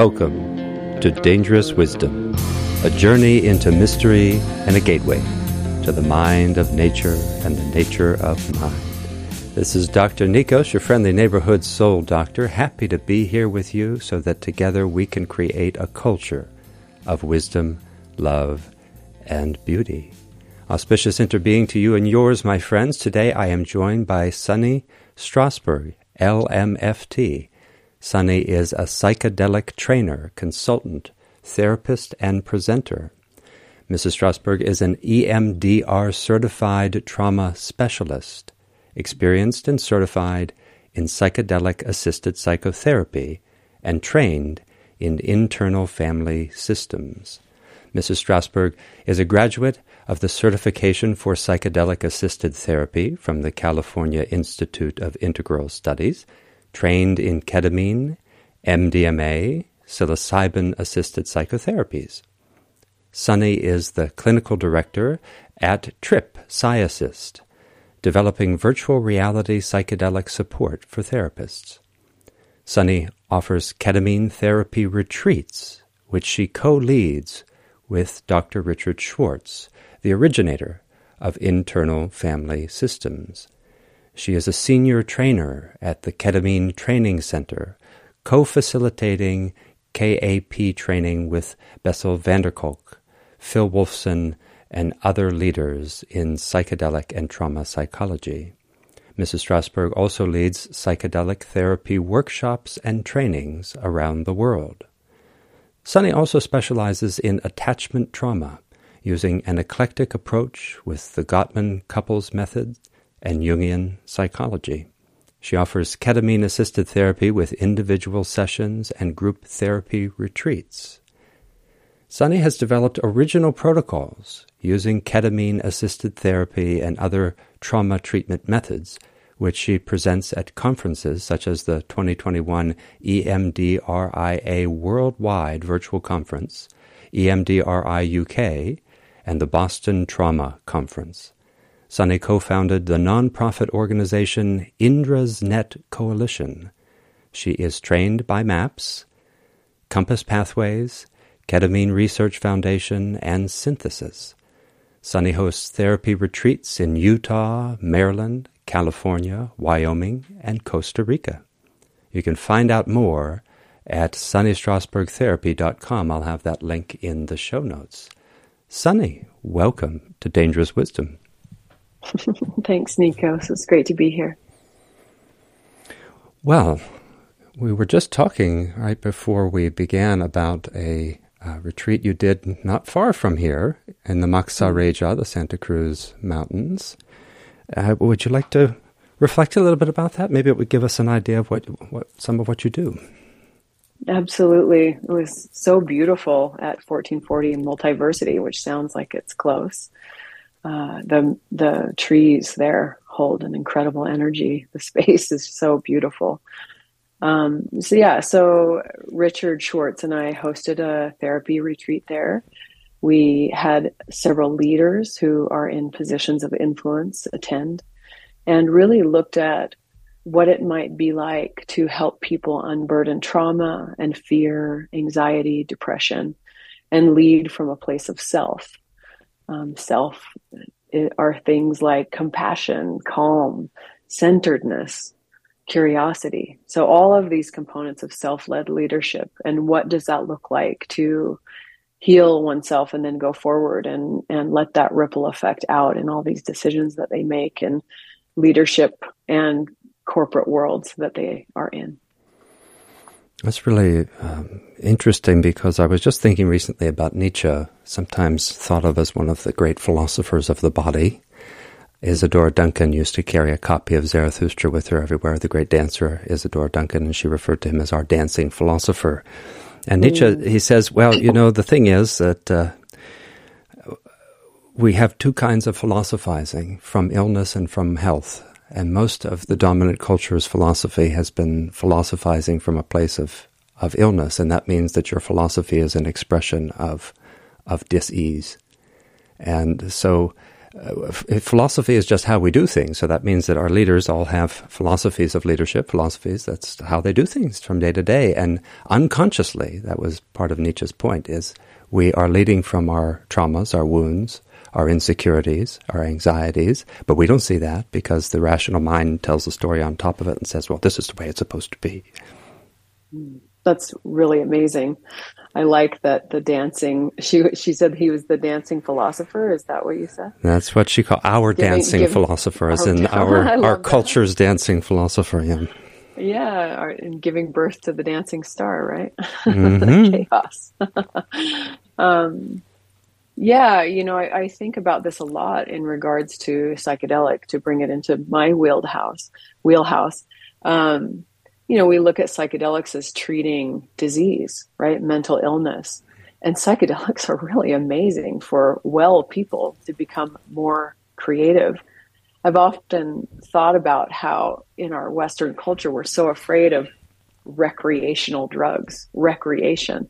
Welcome to Dangerous Wisdom, a journey into mystery and a gateway to the mind of nature and the nature of mind. This is Dr. Nikos, your friendly neighborhood soul doctor, happy to be here with you so that together we can create a culture of wisdom, love, and beauty. Auspicious interbeing to you and yours, my friends. Today I am joined by Sunny Strasburg, LMFT. Sunny is a psychedelic trainer, consultant, therapist, and presenter. Mrs. Strasburg is an EMDR certified trauma specialist, experienced and certified in psychedelic-assisted psychotherapy, and trained in internal family systems. Mrs. Strasburg is a graduate of the Certification for Psychedelic-Assisted Therapy from the California Institute of Integral Studies, trained in ketamine, MDMA, psilocybin-assisted psychotherapies. Sunny is the clinical director at TRIPP PsyAssist, developing virtual reality psychedelic support for therapists. Sunny offers ketamine therapy retreats, which she co-leads with Dr. Richard Schwartz, the originator of Internal Family Systems. She is a senior trainer at the Ketamine Training Center, co-facilitating KAP training with Bessel van der Kolk, Phil Wolfson, and other leaders in psychedelic and trauma psychology. Mrs. Strasburg also leads psychedelic therapy workshops and trainings around the world. Sunny also specializes in attachment trauma, using an eclectic approach with the Gottman Couples Method and Jungian psychology. She offers ketamine-assisted therapy with individual sessions and group therapy retreats. Sunny has developed original protocols using ketamine-assisted therapy and other trauma treatment methods, which she presents at conferences such as the 2021 EMDRIA Worldwide Virtual Conference, EMDRI UK, and the Boston Trauma Conference. Sunny co-founded the nonprofit organization Indra's Net Coalition. She is trained by MAPS, Compass Pathways, Ketamine Research Foundation, and Synthesis. Sunny hosts therapy retreats in Utah, Maryland, California, Wyoming, and Costa Rica. You can find out more at sunnystrasburgtherapy.com. I'll have that link in the show notes. Sunny, welcome to Dangerous Wisdom. Thanks, Nikos. It's great to be here. Well, we were just talking right before we began about a retreat you did not far from here in the Maksa Reja, the Santa Cruz Mountains. Would you like to reflect a little bit about that? Maybe it would give us an idea of what some of what you do. Absolutely. It was so beautiful at 1440 Multiversity, which sounds like it's close. The trees there hold an incredible energy. The space is so beautiful. So Richard Schwartz and I hosted a therapy retreat there. We had several leaders who are in positions of influence attend and really looked at what it might be like to help people unburden trauma and fear, anxiety, depression, and lead from a place of self. Self are things like compassion, calm, centeredness, curiosity. So all of these components of self-led leadership, and what does that look like to heal oneself and then go forward and let that ripple effect out in all these decisions that they make in leadership and corporate worlds that they are in. That's really interesting, because I was just thinking recently about Nietzsche, sometimes thought of as one of the great philosophers of the body. Isadora Duncan used to carry a copy of Zarathustra with her everywhere, the great dancer Isadora Duncan, and she referred to him as our dancing philosopher. And Nietzsche, he says, well, you know, the thing is that we have two kinds of philosophizing, from illness and from health. And most of the dominant culture's philosophy has been philosophizing from a place of illness, and that means that your philosophy is an expression of dis-ease. And so philosophy is just how we do things. So that means that our leaders all have philosophies of leadership, philosophies. That's how they do things from day to day. And unconsciously, that was part of Nietzsche's point, is we are leading from our traumas, our wounds, our insecurities, our anxieties, but we don't see that because the rational mind tells the story on top of it and says, well, this is the way it's supposed to be. That's really amazing. I like that the dancing, she said he was the dancing philosopher. Is that what you said? That's what she called our dancing philosopher, as in our culture's dancing philosopher. Yeah. Yeah, and giving birth to the dancing star, right? Mm-hmm. Chaos. Yeah, you know, I think about this a lot in regards to psychedelic, to bring it into my wheelhouse. You know, we look at psychedelics as treating disease, right? Mental illness. And psychedelics are really amazing for well people to become more creative. I've often thought about how in our Western culture, we're so afraid of recreational drugs, recreation.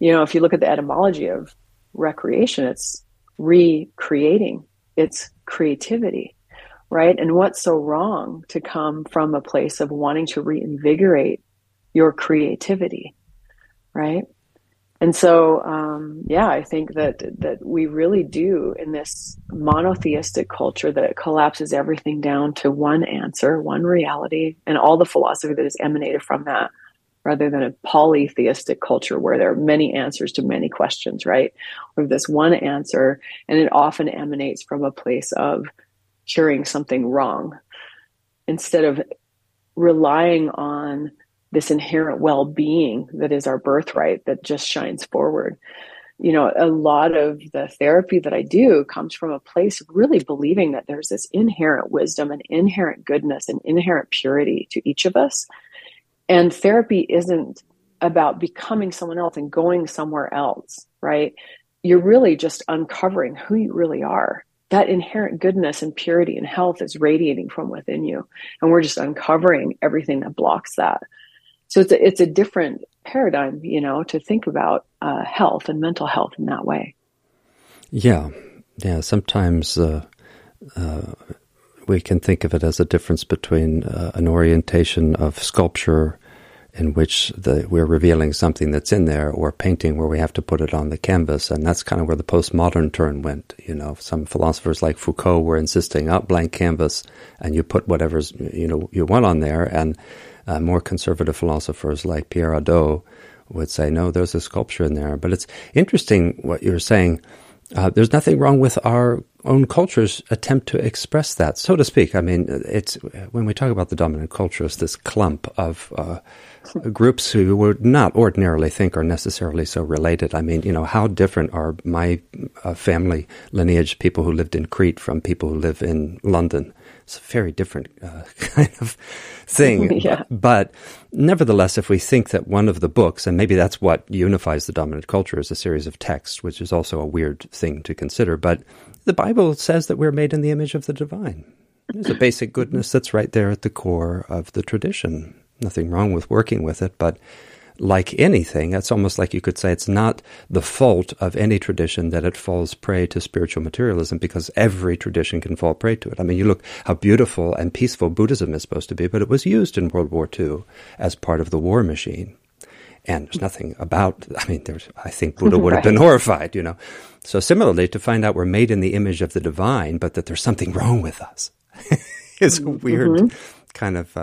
You know, if you look at the etymology of recreation, it's recreating, it's creativity. Right? And what's so wrong to come from a place of wanting to reinvigorate your creativity, right? And so, yeah, I think that we really do in this monotheistic culture that it collapses everything down to one answer, one reality, and all the philosophy that is emanated from that, rather than a polytheistic culture where there are many answers to many questions, right? Or this one answer, and it often emanates from a place of curing something wrong instead of relying on this inherent well-being that is our birthright that just shines forward. You know, a lot of the therapy that I do comes from a place of really believing that there's this inherent wisdom and inherent goodness and inherent purity to each of us. And therapy isn't about becoming someone else and going somewhere else, right? You're really just uncovering who you really are. That inherent goodness and purity and health is radiating from within you. And we're just uncovering everything that blocks that. So it's a different paradigm, you know, to think about health and mental health in that way. Yeah. Yeah. Sometimes we can think of it as a difference between an orientation of sculpture in which we're revealing something that's in there, or painting where we have to put it on the canvas. And that's kind of where the postmodern turn went. You know, some philosophers like Foucault were insisting on blank canvas and you put whatever's, you know, you want on there. And more conservative philosophers like Pierre Hadot would say, no, there's a sculpture in there. But it's interesting what you're saying. There's nothing wrong with our own culture's attempt to express that, so to speak. I mean, it's when we talk about the dominant culture, it's this clump of groups who would not ordinarily think are necessarily so related. I mean, you know, how different are my family lineage, people who lived in Crete, from people who live in London? It's a very different kind of thing. Yeah. But nevertheless, if we think that one of the books, and maybe that's what unifies the dominant culture, is a series of texts, which is also a weird thing to consider, but the Bible says that we're made in the image of the divine. There's a basic goodness that's right there at the core of the tradition. Nothing wrong with working with it, but like anything, that's almost like you could say it's not the fault of any tradition that it falls prey to spiritual materialism, because every tradition can fall prey to it. I mean, you look how beautiful and peaceful Buddhism is supposed to be, but it was used in World War II as part of the war machine. And there's nothing about, I mean, I think Buddha would have been horrified, you know. So similarly, to find out we're made in the image of the divine, but that there's something wrong with us is a weird kind of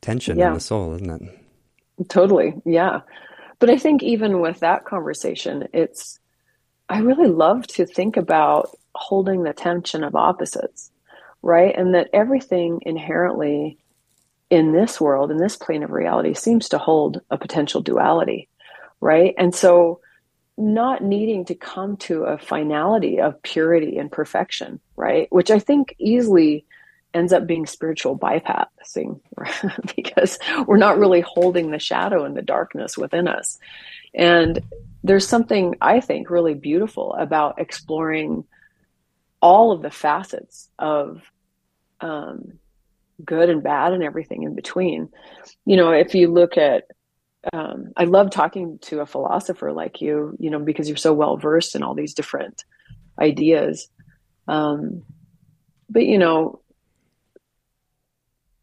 tension in the soul, isn't it? Totally. Yeah. But I think even with that conversation, I really love to think about holding the tension of opposites, right? And that everything inherently in this world, in this plane of reality, seems to hold a potential duality, right? And so not needing to come to a finality of purity and perfection, right? Which I think easily ends up being spiritual bypassing, right? Because we're not really holding the shadow and the darkness within us. And there's something, I think, really beautiful about exploring all of the facets of good and bad and everything in between. You know, if you look at, I love talking to a philosopher like you, you know, because you're so well versed in all these different ideas. But, you know,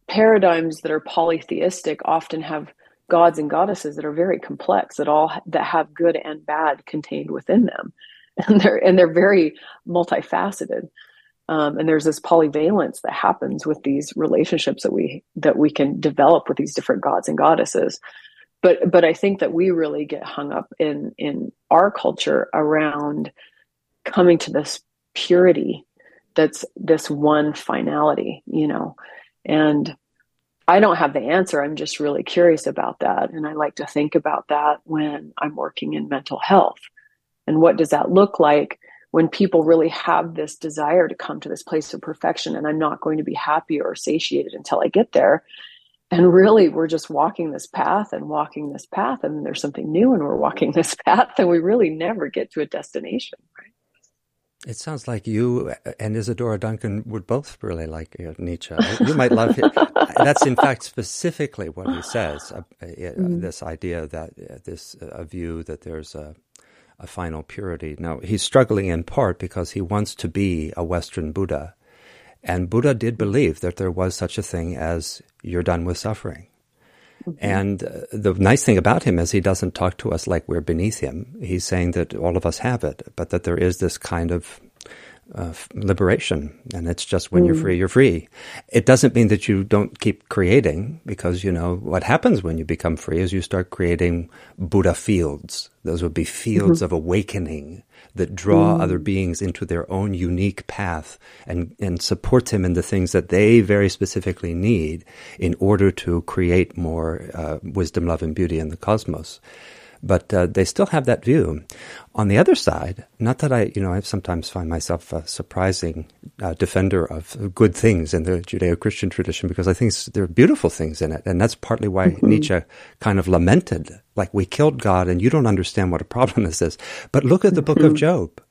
paradigms that are polytheistic often have gods and goddesses that are very complex, that have good and bad contained within them. And they're very multifaceted. And there's this polyvalence that happens with these relationships that we can develop with these different gods and goddesses. But I think that we really get hung up in our culture around coming to this purity, that's this one finality, you know. And I don't have the answer. I'm just really curious about that. And I like to think about that when I'm working in mental health. And what does that look like when people really have this desire to come to this place of perfection, and I'm not going to be happy or satiated until I get there. And really, we're just walking this path, and there's something new, and we're walking this path, and we really never get to a destination, right? It sounds like you and Isadora Duncan would both really like Nietzsche. You might love him. That's, in fact, specifically what he says, this idea that a view that there's a final purity. Now, he's struggling in part because he wants to be a Western Buddha. And Buddha did believe that there was such a thing as you're done with suffering. Mm-hmm. And the nice thing about him is he doesn't talk to us like we're beneath him. He's saying that all of us have it, but that there is this kind of liberation. And it's just when you're free, you're free. It doesn't mean that you don't keep creating, because, you know, what happens when you become free is you start creating Buddha fields. Those would be fields of awakening that draw other beings into their own unique path and support them in the things that they very specifically need in order to create more wisdom, love, and beauty in the cosmos. But they still have that view. On the other side, not that I sometimes find myself a surprising defender of good things in the Judeo-Christian tradition, because I think there are beautiful things in it. And that's partly why Nietzsche kind of lamented, like, we killed God and you don't understand what a problem this is. But look at the book of Job.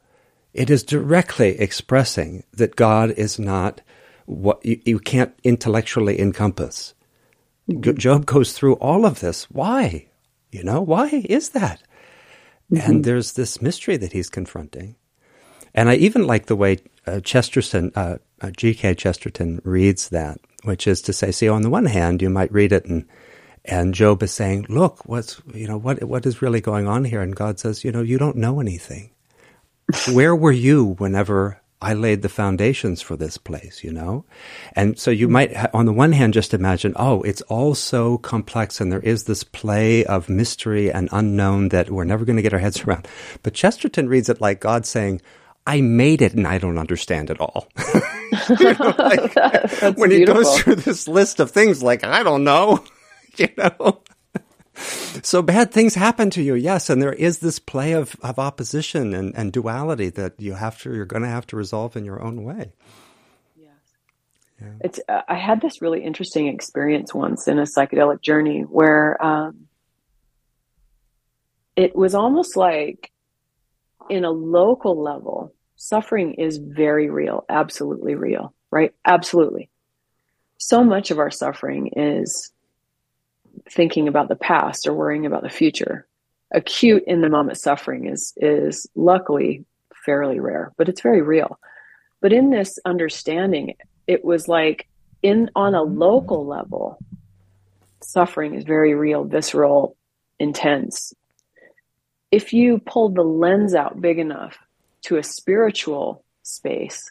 It is directly expressing that God is not what you can't intellectually encompass. Job goes through all of this. Why? You know, why is that? Mm-hmm. And there's this mystery that he's confronting. And I even like the way G.K. Chesterton reads that, which is to say, see, on the one hand, you might read it and Job is saying, look, what is really going on here? And God says, you know, you don't know anything. Where were you whenever I laid the foundations for this place, you know? And so you might, on the one hand, just imagine, oh, it's all so complex and there is this play of mystery and unknown that we're never going to get our heads around. But Chesterton reads it like God saying, I made it and I don't understand it all. You know, like, when he goes through this list of things, like, I don't know, you know? So bad things happen to you, yes, and there is this play of opposition and duality that you're going to have to resolve in your own way. Yes, yeah. I had this really interesting experience once in a psychedelic journey where it was almost like, in a local level, suffering is very real, absolutely real, right? Absolutely. So much of our suffering is thinking about the past or worrying about the future. Acute in the moment suffering is luckily fairly rare, but it's very real. But in this understanding, it was like on a local level, suffering is very real, visceral, intense. If you pull the lens out big enough to a spiritual space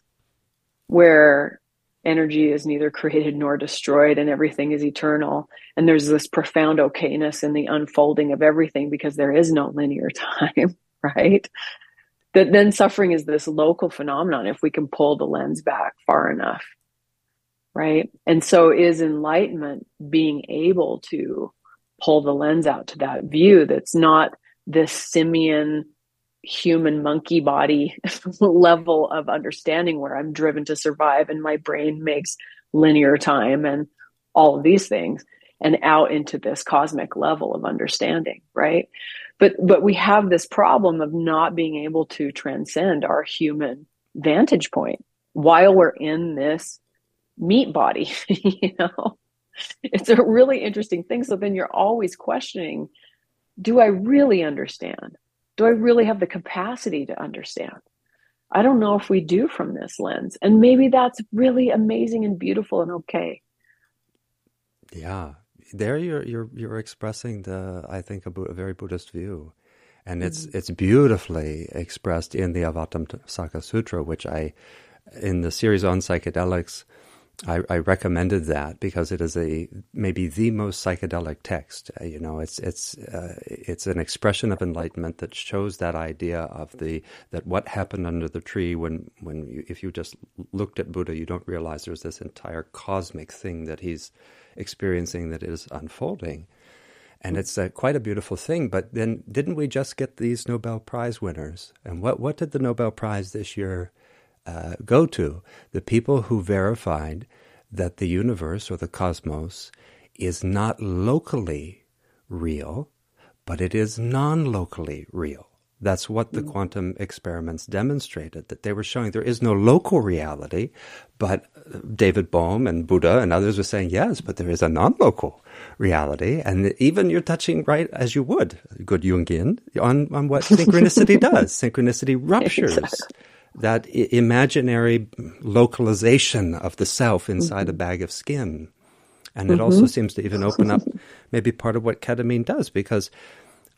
where energy is neither created nor destroyed and everything is eternal, and there's this profound okayness in the unfolding of everything because there is no linear time, right? That then suffering is this local phenomenon if we can pull the lens back far enough, right? And so is enlightenment being able to pull the lens out to that view that's not this simian human monkey body level of understanding where I'm driven to survive and my brain makes linear time and all of these things, and out into this cosmic level of understanding, right? But we have this problem of not being able to transcend our human vantage point while we're in this meat body, you know? It's a really interesting thing. So then you're always questioning, do I really understand? Do I really have the capacity to understand? I don't know if we do from this lens. And maybe that's really amazing and beautiful and okay. Yeah. There you're expressing the, I think, a very Buddhist view. And it's beautifully expressed in the Avatamsaka Sutra, which I, in the series on psychedelics, I recommended that because it is maybe the most psychedelic text. You know, it's an expression of enlightenment that shows that idea of that what happened under the tree if you just looked at Buddha, you don't realize there's this entire cosmic thing that he's experiencing that is unfolding. And it's quite a beautiful thing. But then didn't we just get these Nobel Prize winners? And what did the Nobel Prize this year go to? The people who verified that the universe or the cosmos is not locally real, but it is non-locally real. That's what the quantum experiments demonstrated, that they were showing there is no local reality, but David Bohm and Buddha and others were saying, yes, but there is a non-local reality. And even you're touching right as you would, good Jungian, on what synchronicity does. Synchronicity ruptures that imaginary localization of the self inside a bag of skin. And it also seems to even open up maybe part of what ketamine does, because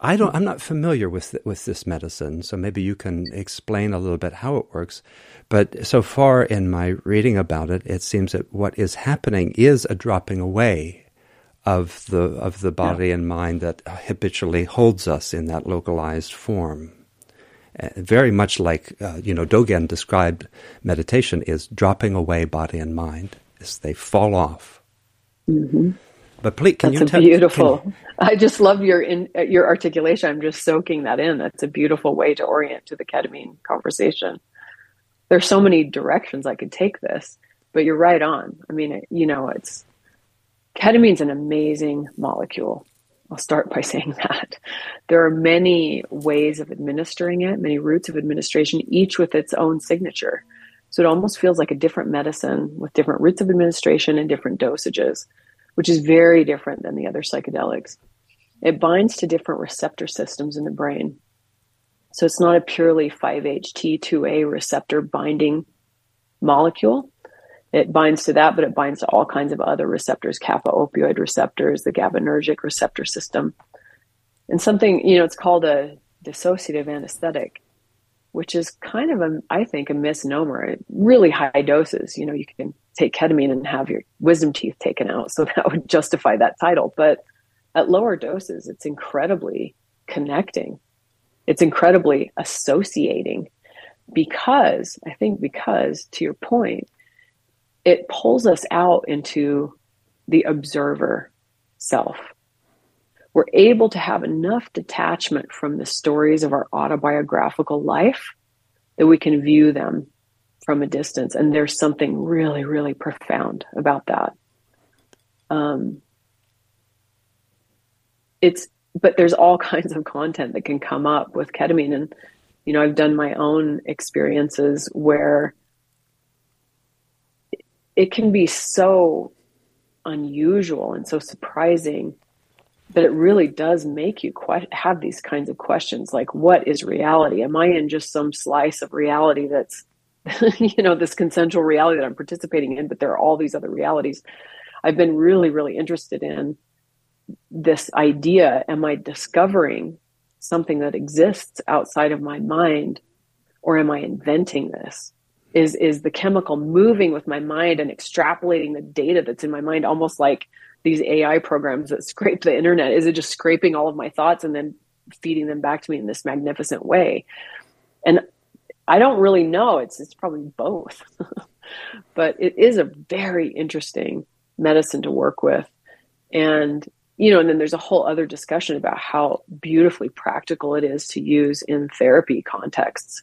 I'm not familiar with this medicine, so maybe you can explain a little bit how it works. But so far in my reading about it, it seems that what is happening is a dropping away of the body and mind that habitually holds us in that localized form. Very much like Dogen described meditation is dropping away body and mind as they fall off. Mm-hmm. But please, beautiful. I just love your articulation. I'm just soaking that in. That's a beautiful way to orient to the ketamine conversation. There's so many directions I could take this, but you're right on. I mean, ketamine's an amazing molecule. I'll start by saying that. There are many ways of administering it, many routes of administration, each with its own signature. So it almost feels like a different medicine with different routes of administration and different dosages, which is very different than the other psychedelics. It binds to different receptor systems in the brain. So it's not a purely 5-HT2A receptor binding molecule. It binds to that, but it binds to all kinds of other receptors, kappa opioid receptors, the GABAergic receptor system. And something, it's called a dissociative anesthetic, which is kind of, I think, a misnomer. At really high doses, you can take ketamine and have your wisdom teeth taken out. So that would justify that title. But at lower doses, it's incredibly connecting. It's incredibly associating because to your point, it pulls us out into the observer self. We're able to have enough detachment from the stories of our autobiographical life that we can view them from a distance. And there's something really, really profound about that. But there's all kinds of content that can come up with ketamine. And, I've done my own experiences where it can be so unusual and so surprising that it really does make you have these kinds of questions. Like, what is reality? Am I in just some slice of reality that's, this consensual reality that I'm participating in, but there are all these other realities. I've been really, really interested in this idea. Am I discovering something that exists outside of my mind, or am I inventing this? Is the chemical moving with my mind and extrapolating the data that's in my mind, almost like these AI programs that scrape the internet? Is it just scraping all of my thoughts and then feeding them back to me in this magnificent way? And I don't really know. It's probably both, but it is a very interesting medicine to work with. And, and then there's a whole other discussion about how beautifully practical it is to use in therapy contexts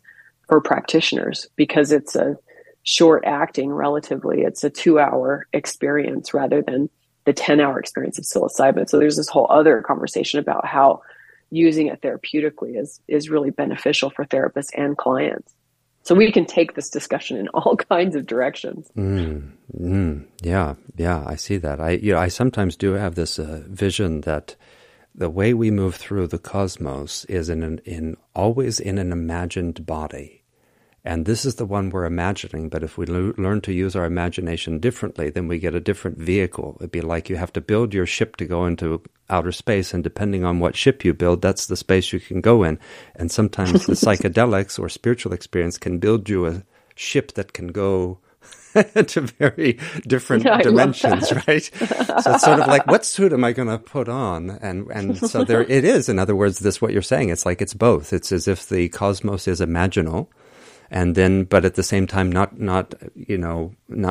for practitioners, because it's a short acting, relatively. It's a 2-hour experience rather than the 10-hour experience of psilocybin. So there's this whole other conversation about how using it therapeutically is really beneficial for therapists and clients. So we can take this discussion in all kinds of directions. Yeah, I see that. I sometimes do have this vision that the way we move through the cosmos is always in an imagined body. And this is the one we're imagining, but if we learn to use our imagination differently, then we get a different vehicle. It'd be like you have to build your ship to go into outer space, and depending on what ship you build, that's the space you can go in. And sometimes the psychedelics or spiritual experience can build you a ship that can go to very different dimensions, right? So it's sort of like, what suit am I going to put on? And so there it is. In other words, this what you're saying. It's like it's both. It's as if the cosmos is imaginal, and then, but at the same time, not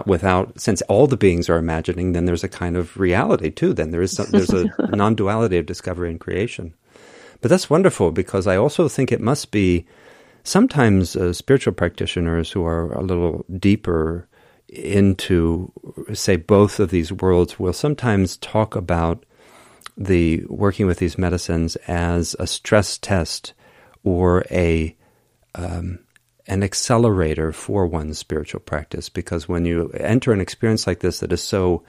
without, since all the beings are imagining, then there's a kind of reality too. Then there's a non-duality of discovery and creation. But that's wonderful, because I also think it must be sometimes spiritual practitioners who are a little deeper into, say, both of these worlds will sometimes talk about the working with these medicines as a stress test or an accelerator for one's spiritual practice. Because when you enter an experience like this that is so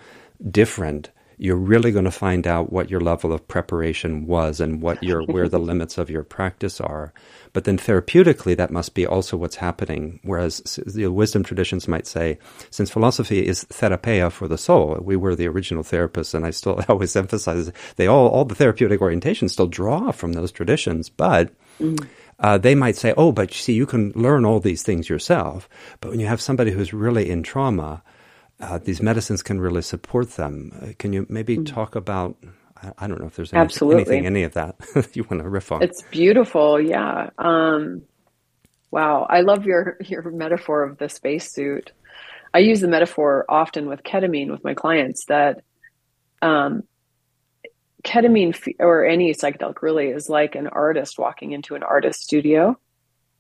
different, you're really going to find out what your level of preparation was and what your where the limits of your practice are. But then therapeutically, that must be also what's happening. Whereas the wisdom traditions might say, since philosophy is therapia for the soul, we were the original therapists, and I always emphasize they all the therapeutic orientations still draw from those traditions, but they might say, oh, but see, you can learn all these things yourself. But when you have somebody who's really in trauma, these medicines can really support them. Can you maybe talk about, I don't know if there's any of that you want to riff on. It's beautiful, yeah. Wow, I love your metaphor of the spacesuit. I use the metaphor often with ketamine with my clients that ketamine or any psychedelic really is like an artist walking into an artist studio,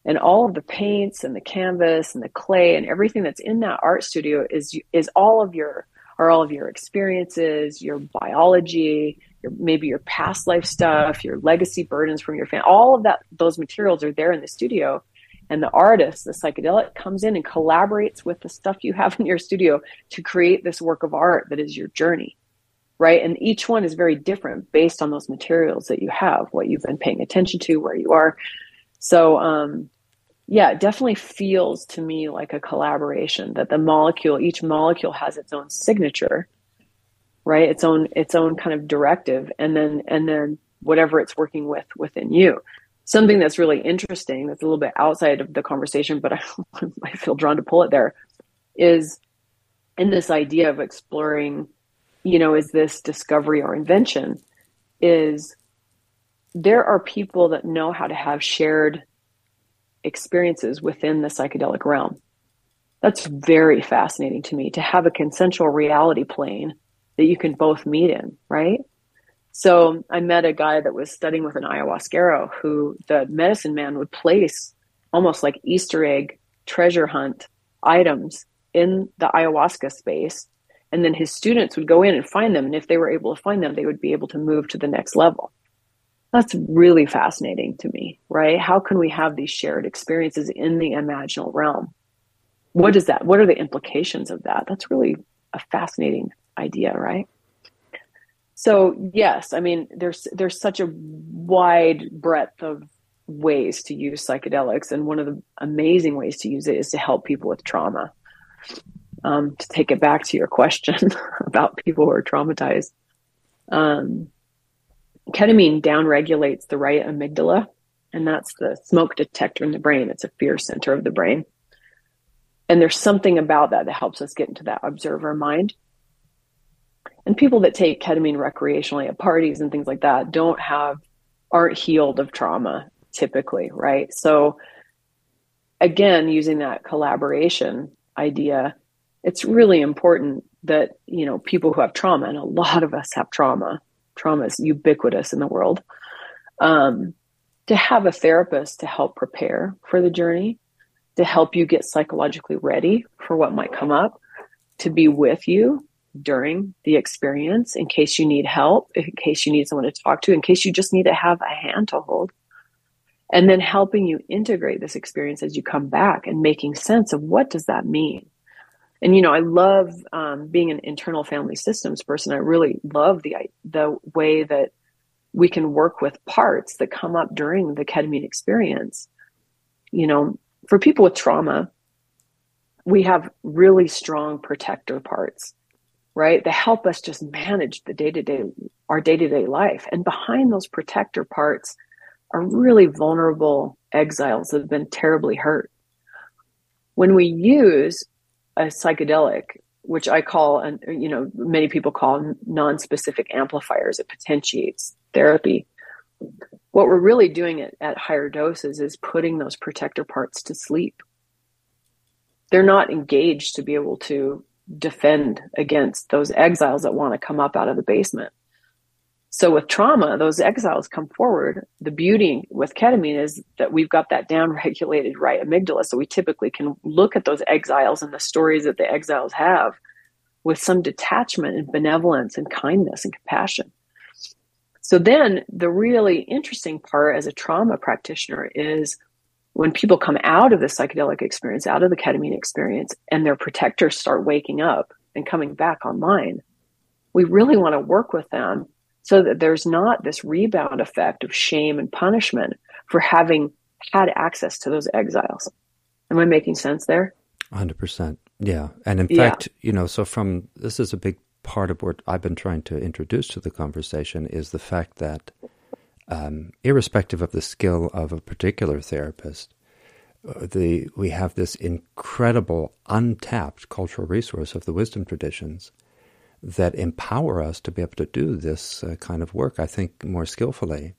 and all of the paints and the canvas and the clay and everything that's in that art studio is all of your experiences, your biology, maybe your past life stuff, your legacy burdens from your family, all of that, those materials are there in the studio. And the artist, the psychedelic, comes in and collaborates with the stuff you have in your studio to create this work of art that is your journey. Right. And each one is very different based on those materials that you have, what you've been paying attention to, where you are. So, yeah, it definitely feels to me like a collaboration that each molecule has its own signature, right? Its own kind of directive. And then whatever it's working with within you. Something that's really interesting, that's a little bit outside of the conversation, but I feel drawn to pull it there, is in this idea of exploring, is this discovery or invention, is there are people that know how to have shared experiences within the psychedelic realm. That's very fascinating to me, to have a consensual reality plane that you can both meet in, right? So I met a guy that was studying with an ayahuasquero who the medicine man would place almost like Easter egg treasure hunt items in the ayahuasca space. And then his students would go in and find them. And if they were able to find them, they would be able to move to the next level. That's really fascinating to me, right? How can we have these shared experiences in the imaginal realm? What is that? What are the implications of that? That's really a fascinating idea, right? So yes, I mean, there's such a wide breadth of ways to use psychedelics. And one of the amazing ways to use it is to help people with trauma. To take it back to your question about people who are traumatized. Ketamine downregulates the right amygdala, and that's the smoke detector in the brain. It's a fear center of the brain. And there's something about that that helps us get into that observer mind. And people that take ketamine recreationally at parties and things like that aren't healed of trauma typically, right? So again, using that collaboration idea, it's really important that, people who have trauma, and a lot of us have trauma is ubiquitous in the world, to have a therapist to help prepare for the journey, to help you get psychologically ready for what might come up, to be with you during the experience in case you need help, in case you need someone to talk to, in case you just need to have a hand to hold, and then helping you integrate this experience as you come back and making sense of what does that mean. And, I love being an internal family systems person. I really love the way that we can work with parts that come up during the ketamine experience. for people with trauma, we have really strong protector parts, right? They help us just manage the day-to-day, our day-to-day life. And behind those protector parts are really vulnerable exiles that have been terribly hurt. When we use a psychedelic, which I call, and you know, many people call non-specific amplifiers, it potentiates therapy. What we're really doing at higher doses is putting those protector parts to sleep. They're not engaged to be able to defend against those exiles that want to come up out of the basement. So with trauma, those exiles come forward. The beauty with ketamine is that we've got that down-regulated right amygdala, so we typically can look at those exiles and the stories that the exiles have with some detachment and benevolence and kindness and compassion. So then the really interesting part as a trauma practitioner is when people come out of the psychedelic experience, out of the ketamine experience, and their protectors start waking up and coming back online, we really want to work with them so that there's not this rebound effect of shame and punishment for having had access to those exiles. Am I making sense there? 100%. Yeah. And in fact, you know, so from this is a big part of what I've been trying to introduce to the conversation is the fact that irrespective of the skill of a particular therapist, we have this incredible untapped cultural resource of the wisdom traditions that empower us to be able to do this kind of work, I think, more skillfully.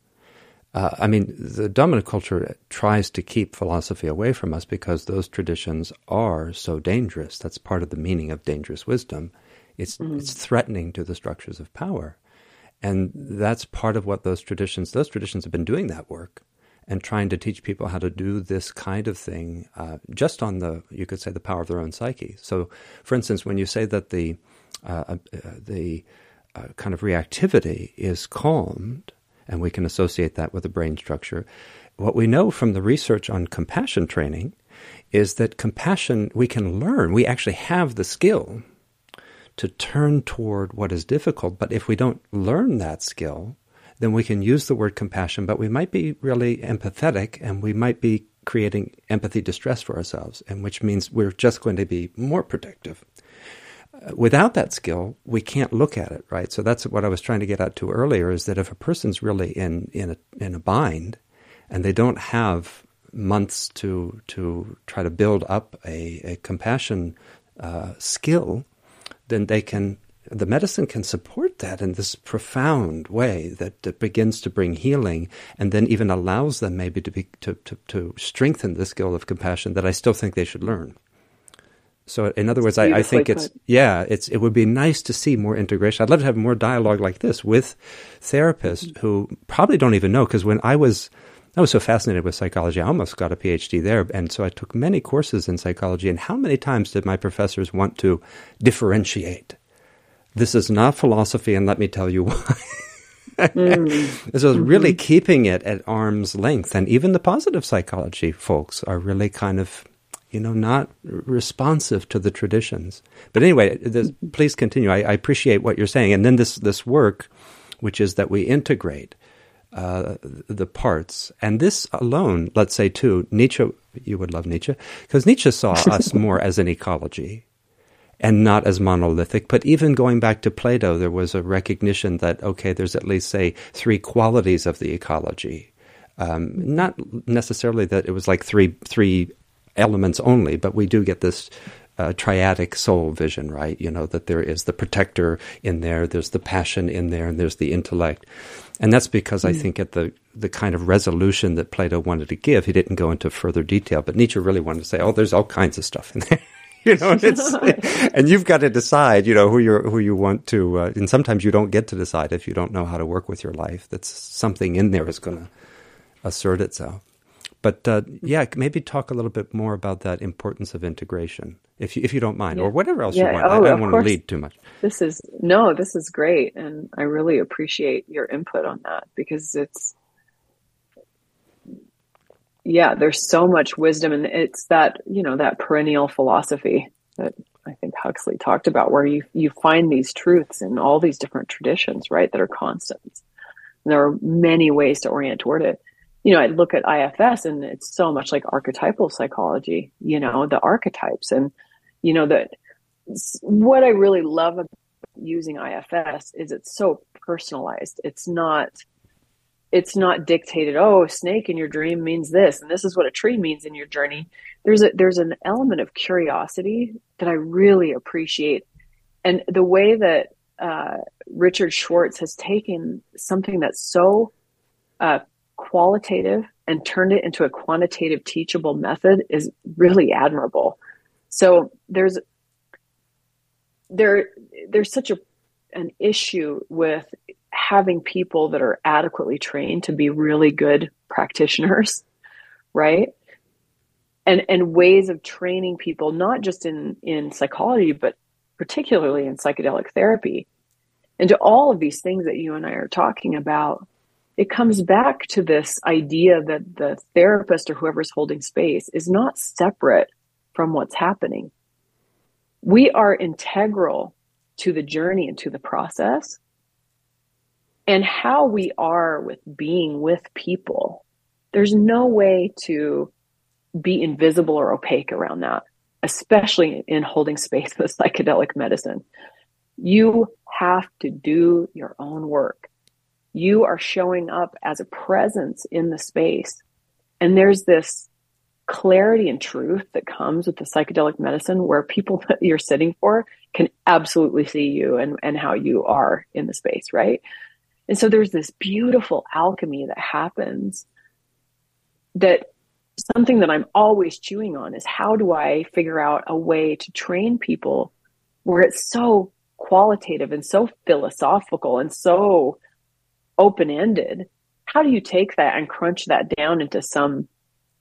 I mean, the dominant culture tries to keep philosophy away from us because those traditions are so dangerous. That's part of the meaning of dangerous wisdom. It's threatening to the structures of power. And that's part of what those traditions have been doing that work and trying to teach people how to do this kind of thing just on the, you could say, the power of their own psyche. So, for instance, when you say that the kind of reactivity is calmed, and we can associate that with the brain structure, what we know from the research on compassion training is that compassion, we can learn, we actually have the skill to turn toward what is difficult. But if we don't learn that skill, then we can use the word compassion, but we might be really empathetic and we might be creating empathy distress for ourselves, and which means we're just going to be more protective. Without that skill, we can't look at it, right? So that's what I was trying to get at to earlier, is that if a person's really in a bind and they don't have months to try to build up a compassion skill, then the medicine can support that in this profound way that begins to bring healing, and then even allows them maybe to strengthen the skill of compassion that I still think they should learn. So in other words, I think it would be nice to see more integration. I'd love to have more dialogue like this with therapists who probably don't even know, because when I was so fascinated with psychology, I almost got a PhD there. And so I took many courses in psychology. And how many times did my professors want to differentiate? This is not philosophy, and let me tell you why. So it's really keeping it at arm's length. And even the positive psychology folks are really kind of, you know, not responsive to the traditions. But anyway, please continue. I appreciate what you're saying. And then this work, which is that we integrate the parts. And this alone, let's say too, Nietzsche, you would love Nietzsche, because Nietzsche saw us more as an ecology and not as monolithic. But even going back to Plato, there was a recognition that, okay, there's at least, say, three qualities of the ecology. Not necessarily that it was like three elements only, but we do get this triadic soul vision, right? You know, that there is the protector in there, there's the passion in there, and there's the intellect. And that's because I think at the kind of resolution that Plato wanted to give, he didn't go into further detail, but Nietzsche really wanted to say, oh, there's all kinds of stuff in there. You know, and you've got to decide, you know, who you want to, and sometimes you don't get to decide if you don't know how to work with your life. That's something in there is going to assert itself. But maybe talk a little bit more about that importance of integration, if you don't mind, or whatever else you want. Oh, I don't want to lead too much. This is great, and I really appreciate your input on that, because there's so much wisdom, and it's that, you know, that perennial philosophy that I think Huxley talked about, where you find these truths in all these different traditions, right, that are constants. And there are many ways to orient toward it. you know, I look at IFS and it's so much like archetypal psychology, you know, the archetypes. And, you know, that what I really love about using IFS is it's so personalized. It's not dictated, oh, a snake in your dream means this, and this is what a tree means in your journey. There's an element of curiosity that I really appreciate. And the way that Richard Schwartz has taken something that's so qualitative and turned it into a quantitative teachable method is really admirable. So there's such an issue with having people that are adequately trained to be really good practitioners, right? And ways of training people, not just in psychology, but particularly in psychedelic therapy. And to all of these things that you and I are talking about, it comes back to this idea that the therapist or whoever's holding space is not separate from what's happening. We are integral to the journey and to the process. And how we are with being with people, there's no way to be invisible or opaque around that, especially in holding space with psychedelic medicine. You have to do your own work. You are showing up as a presence in the space. And there's this clarity and truth that comes with the psychedelic medicine where people that you're sitting for can absolutely see you and how you are in the space, right? And so there's this beautiful alchemy that happens, that something that I'm always chewing on is, how do I figure out a way to train people where it's so qualitative and so philosophical and so open-ended? How do you take that and crunch that down into some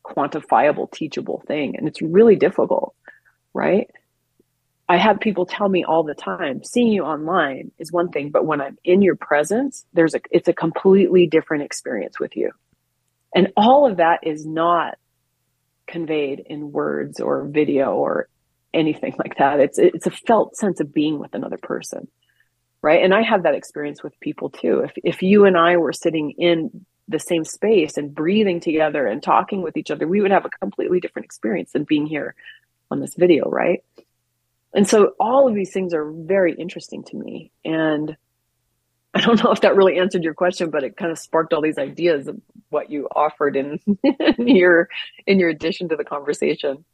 quantifiable, teachable thing? And it's really difficult, right? I have people tell me all the time, seeing you online is one thing, but when I'm in your presence, it's a completely different experience with you. And all of that is not conveyed in words or video or anything like that. It's a felt sense of being with another person, right? And I have that experience with people too. If you and I were sitting in the same space and breathing together and talking with each other, we would have a completely different experience than being here on this video, right? And so all of these things are very interesting to me. And I don't know if that really answered your question, but it kind of sparked all these ideas of what you offered in your addition to the conversation.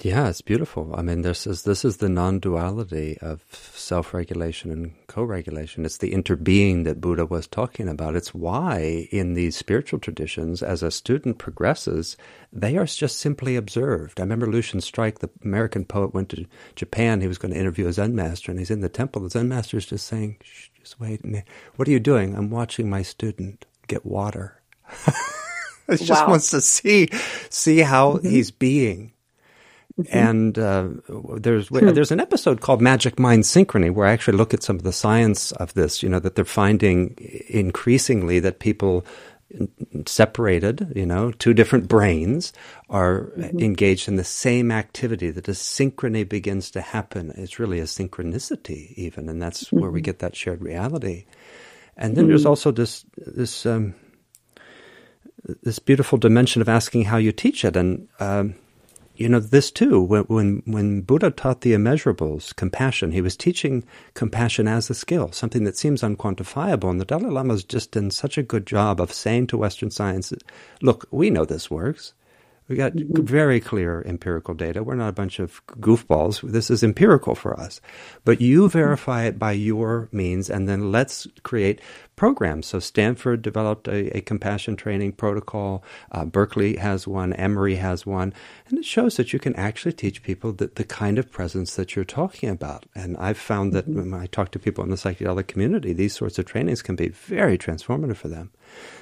Yeah, it's beautiful. I mean, this is the non-duality of self-regulation and co-regulation. It's the interbeing that Buddha was talking about. It's why in these spiritual traditions, as a student progresses, they are just simply observed. I remember Lucian Strike, the American poet, went to Japan. He was going to interview a Zen master, and he's in the temple. The Zen master is just saying, shh, just wait. What are you doing? I'm watching my student get water. It just wants to see how he's being. And there's an episode called Magic Mind Synchrony where I actually look at some of the science of this, you know, that they're finding increasingly that people separated, you know, two different brains are engaged in the same activity, that a synchrony begins to happen. It's really a synchronicity even, and that's where we get that shared reality. And then there's also this beautiful dimension of asking how you teach it. And you know, this too, when Buddha taught the immeasurables, compassion, he was teaching compassion as a skill, something that seems unquantifiable. And the Dalai Lama's just done such a good job of saying to Western science, look, we know this works. We got very clear empirical data. We're not a bunch of goofballs. This is empirical for us. But you verify it by your means, and then let's create programs. So Stanford developed a compassion training protocol. Berkeley has one. Emory has one. And it shows that you can actually teach people the kind of presence that you're talking about. And I've found that when I talk to people in the psychedelic community, these sorts of trainings can be very transformative for them.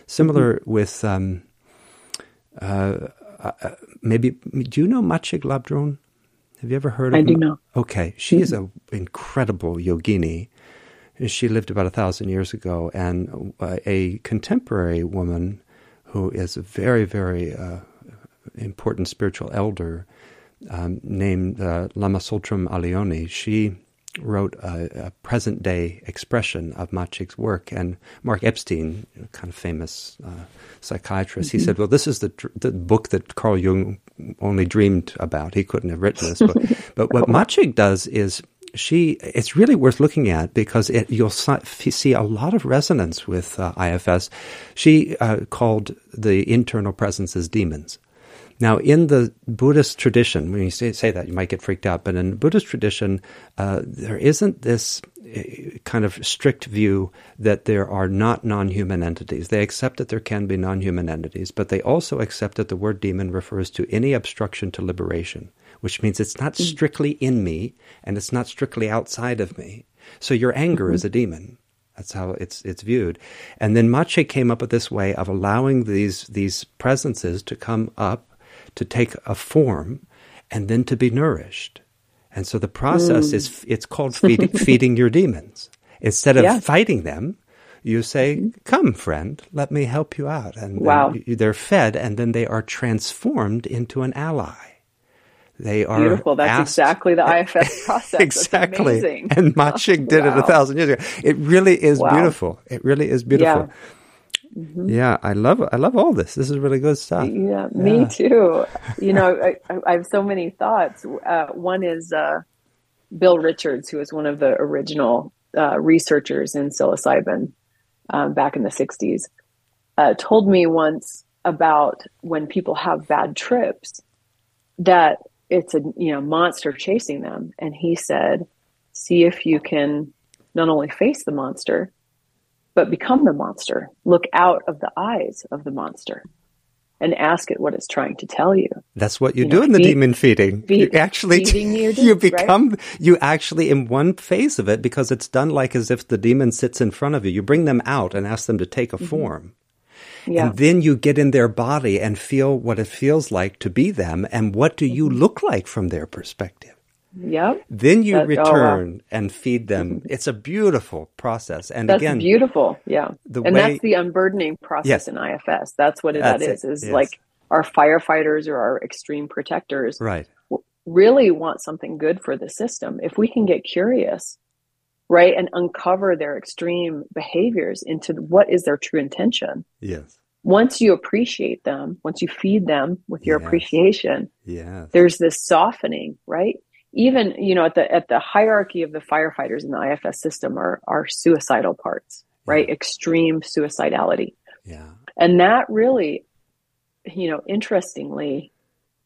Similar with... maybe, do you know Machig Labdron? Have you ever heard of her? I do know. Okay. She is an incredible yogini. She lived about 1,000 years ago, and a contemporary woman who is a very, very important spiritual elder named Lama Sultram Alioni. She wrote a present-day expression of Machig's work. And Mark Epstein, kind of famous psychiatrist, he said, well, this is the book that Carl Jung only dreamed about. He couldn't have written this book. But what Machig does is it's really worth looking at because you'll see a lot of resonance with IFS. She called the internal presences demons. Now, in the Buddhist tradition, when you say that, you might get freaked out, but in the Buddhist tradition, there isn't this kind of strict view that there are not non-human entities. They accept that there can be non-human entities, but they also accept that the word demon refers to any obstruction to liberation, which means it's not strictly in me and it's not strictly outside of me. So your anger is a demon. That's how it's viewed. And then Machig came up with this way of allowing these presences to come up, to take a form, and then to be nourished. And so the process it's called feeding your demons. Instead of fighting them, you say, come, friend, let me help you out. And they're fed, and then they are transformed into an ally. They are beautiful. That's exactly the IFS process. Exactly. That's amazing. And Machig did it 1,000 years ago. It really is beautiful. It really is beautiful. Yeah. Mm-hmm. Yeah, I love all this. This is really good stuff. Yeah, me too. You know, I have so many thoughts. One is Bill Richards, who was one of the original researchers in psilocybin back in the 60s, told me once about when people have bad trips, that it's a monster chasing them. And he said, see if you can not only face the monster, but become the monster. Look out of the eyes of the monster and ask it what it's trying to tell you. That's what you do in the demon feeding. You actually in one phase of it, because it's done like as if the demon sits in front of you. You bring them out and ask them to take a form. Yeah. And then you get in their body and feel what it feels like to be them. And what do you look like from their perspective? Yep. Then you return and feed them. It's a beautiful process. And that's beautiful. Yeah. That's the unburdening process in IFS. That's what it is like our firefighters or our extreme protectors really want something good for the system. If we can get curious, right, and uncover their extreme behaviors into what is their true intention. Yes. Once you appreciate them, once you feed them with your appreciation, there's this softening, right? Even, at the hierarchy of the firefighters in the IFS system are suicidal parts, right? Extreme suicidality. Yeah. And that really, interestingly,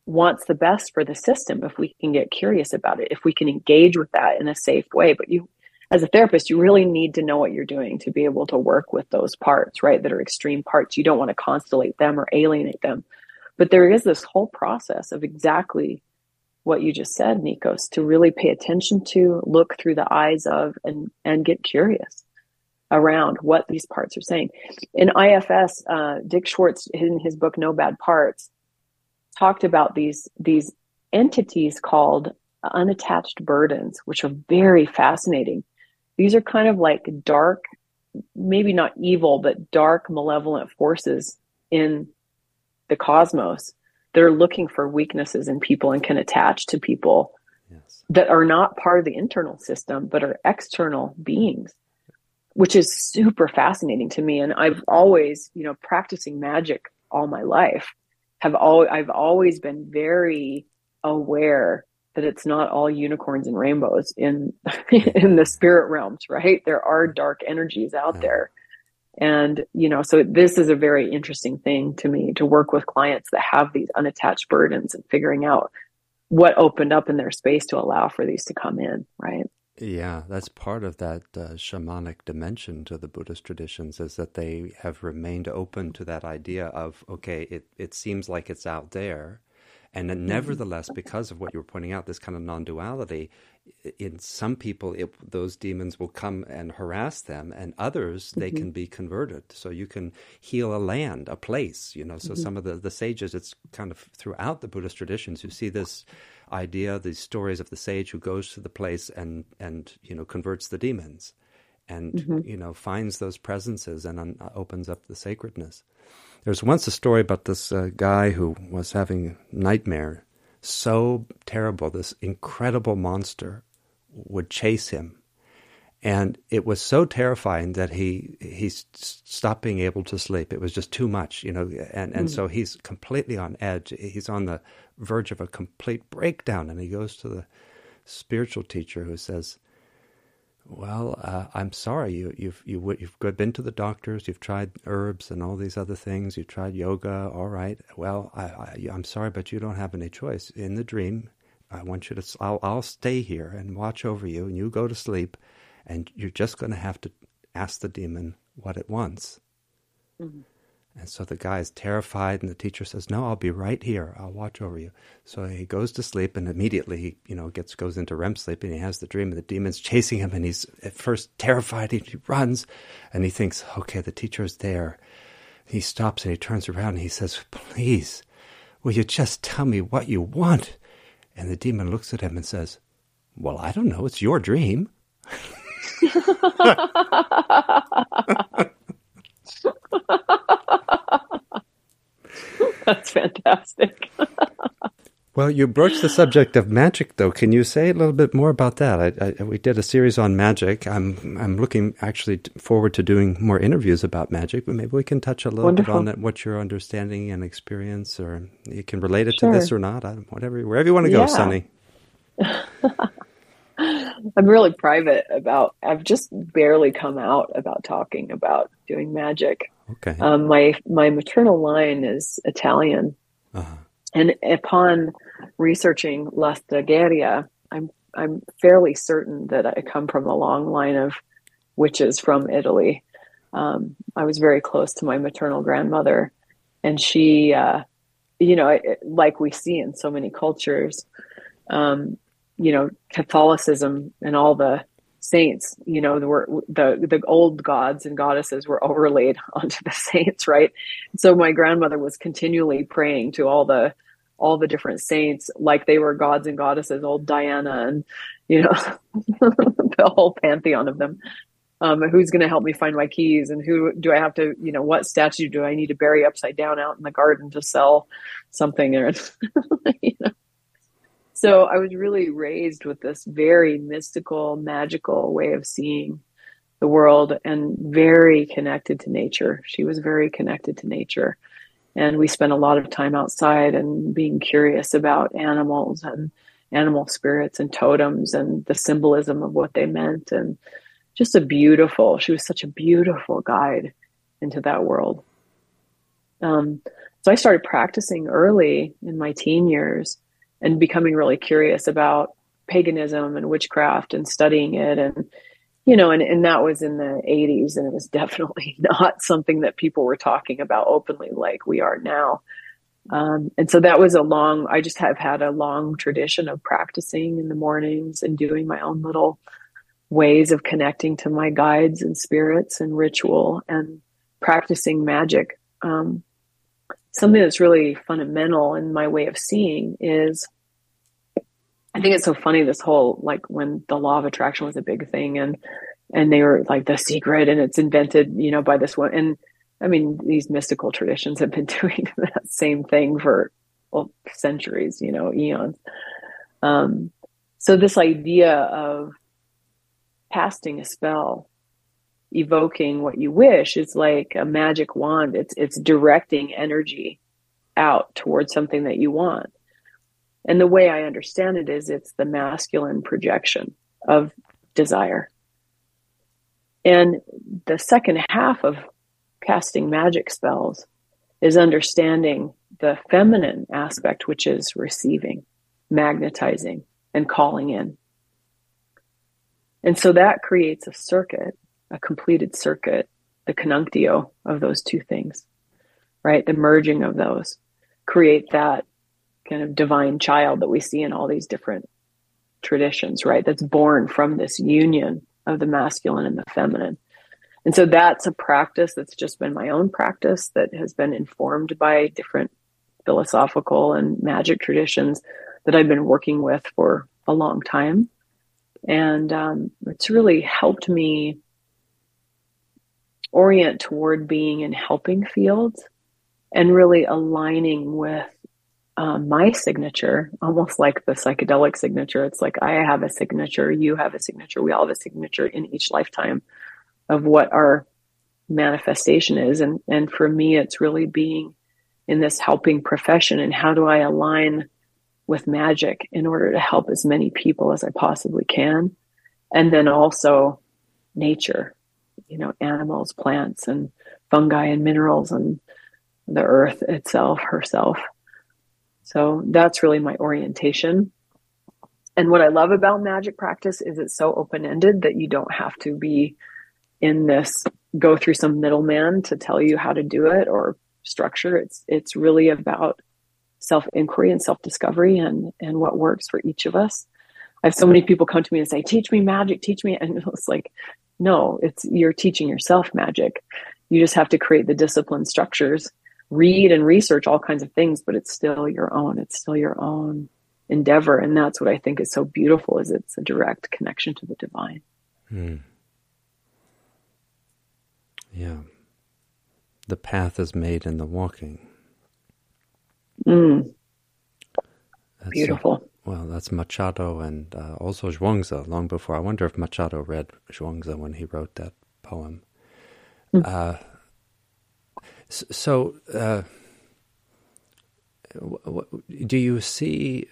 wants the best for the system if we can get curious about it, if we can engage with that in a safe way. But you, as a therapist, you really need to know what you're doing to be able to work with those parts, right? That are extreme parts. You don't want to constellate them or alienate them. But there is this whole process of exactly what you just said, Nikos, to really pay attention to, look through the eyes of, and get curious around what these parts are saying. In IFS, Dick Schwartz, in his book, No Bad Parts, talked about these entities called unattached burdens, which are very fascinating. These are kind of like dark, maybe not evil, but dark, malevolent forces in the cosmos. They're looking for weaknesses in people and can attach to people that are not part of the internal system, but are external beings, which is super fascinating to me. And I've always, practicing magic all my life, I've always been very aware that it's not all unicorns and rainbows in the spirit realms, right? There are dark energies out there. And, so this is a very interesting thing to me, to work with clients that have these unattached burdens and figuring out what opened up in their space to allow for these to come in, right? Yeah, that's part of that shamanic dimension to the Buddhist traditions, is that they have remained open to that idea of, okay, it seems like it's out there. And then nevertheless, because of what you were pointing out, this kind of non-duality, in some people, those demons will come and harass them, and others, they can be converted. So you can heal a land, a place, So some of the sages, it's kind of throughout the Buddhist traditions, you see this idea, these stories of the sage who goes to the place and converts the demons and, finds those presences and opens up the sacredness. There's once a story about this guy who was having a nightmare so terrible, this incredible monster would chase him. And it was so terrifying that he stopped being able to sleep. It was just too much, you know. And so he's completely on edge. He's on the verge of a complete breakdown. And he goes to the spiritual teacher who says, well, I'm sorry, you've been to the doctors, you've tried herbs and all these other things, you've tried yoga, all right. Well, I'm sorry, but you don't have any choice. In the dream, I want you to, I'll stay here and watch over you, and you go to sleep, and you're just going to have to ask the demon what it wants. Mm-hmm. And so the guy is terrified, and the teacher says, no, I'll be right here. I'll watch over you. So he goes to sleep, and immediately he, you know, goes into REM sleep, and he has the dream of the demon's chasing him, and he's at first terrified. He runs, and he thinks, okay, the teacher is there. He stops, and he turns around, and he says, please, will you just tell me what you want? And the demon looks at him and says, well, I don't know. It's your dream. That's fantastic. Well, you broached the subject of magic, though. Can you say a little bit more about that? We did a series on magic. I'm looking actually forward to doing more interviews about magic, but maybe we can touch a little bit on that, what your understanding and experience, or you can relate it to this or not, wherever you want to go, Sunny. I'm really private about, I've just barely come out about talking about doing magic. Okay. My maternal line is Italian. Uh-huh. And upon researching l'Astrageria, I'm fairly certain that I come from a long line of witches from Italy. I was very close to my maternal grandmother, and she, like we see in so many cultures, Catholicism and all the saints, the old gods and goddesses were overlaid onto the saints, right? So my grandmother was continually praying to all the different saints, like they were gods and goddesses, old Diana and, the whole pantheon of them. Who's going to help me find my keys, and who do I have to, what statue do I need to bury upside down out in the garden to sell something? Or, So I was really raised with this very mystical, magical way of seeing the world, and very connected to nature. She was very connected to nature. And we spent a lot of time outside and being curious about animals and animal spirits and totems and the symbolism of what they meant. And just she was such a beautiful guide into that world. So I started practicing early in my teen years, and becoming really curious about paganism and witchcraft and studying it. And, and that was in the 80s, and it was definitely not something that people were talking about openly like we are now. And so that was I just have had a long tradition of practicing in the mornings and doing my own little ways of connecting to my guides and spirits and ritual and practicing magic. Something that's really fundamental in my way of seeing is, I think it's so funny, this whole, like when the law of attraction was a big thing, and they were like the secret, and it's invented, by this one. And I mean, these mystical traditions have been doing that same thing for centuries, eons. So this idea of casting a spell, evoking what you wish, is like a magic wand. It's directing energy out towards something that you want. And the way I understand it is, it's the masculine projection of desire. And the second half of casting magic spells is understanding the feminine aspect, which is receiving, magnetizing, and calling in. And so that creates a completed circuit, the conjunctio of those two things, right? The merging of those create that kind of divine child that we see in all these different traditions, right? That's born from this union of the masculine and the feminine. And so that's a practice that's just been my own practice, that has been informed by different philosophical and magic traditions that I've been working with for a long time. And it's really helped me orient toward being in helping fields and really aligning with my signature, almost like the psychedelic signature. It's like, I have a signature, you have a signature, we all have a signature in each lifetime of what our manifestation is. And for me, it's really being in this helping profession, and how do I align with magic in order to help as many people as I possibly can. And then also nature, you know, animals, plants, and fungi and minerals, and the earth itself, herself. So that's really my orientation. And what I love about magic practice is it's so open-ended that you don't have to be in this, go through some middleman to tell you how to do it or structure. It's really about self-inquiry and self-discovery, and what works for each of us. I have so many people come to me and say, teach me magic, teach me. And it's like, no, it's, you're teaching yourself magic. You just have to create the discipline structures, read and research all kinds of things, but it's still your own. It's still your own endeavor. And that's what I think is so beautiful, is it's a direct connection to the divine. Hmm. Yeah. The path is made in the walking. Mm. Beautiful. Well, that's Machado, and also Zhuangzi, long before. I wonder if Machado read Zhuangzi when he wrote that poem. Mm. Do you see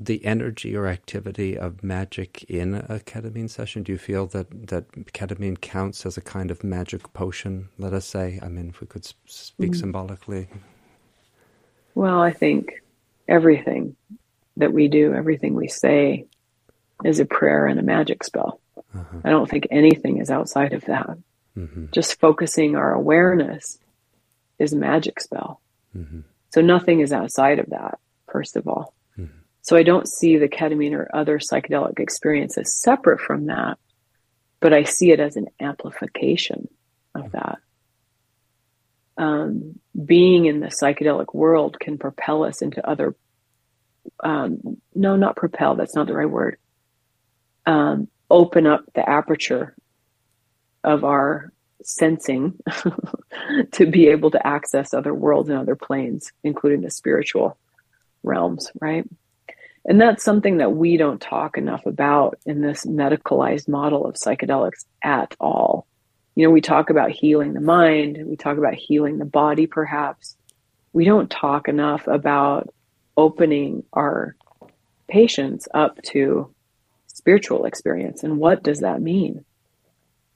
the energy or activity of magic in a ketamine session? Do you feel that ketamine counts as a kind of magic potion, let us say? I mean, if we could speak symbolically. Well, I think everything that we do, everything we say, is a prayer and a magic spell. Uh-huh. I don't think anything is outside of that. Mm-hmm. Just focusing our awareness is a magic spell. Mm-hmm. So nothing is outside of that, first of all. Mm-hmm. So I don't see the ketamine or other psychedelic experiences separate from that, but I see it as an amplification of that. Being in the psychedelic world can propel us into other, not propel, that's not the right word. Open up the aperture of our sensing to be able to access other worlds and other planes, including the spiritual realms, right? And that's something that we don't talk enough about in this medicalized model of psychedelics at all. You know, we talk about healing the mind, we talk about healing the body, perhaps. We don't talk enough about opening our patients up to spiritual experience. And what does that mean?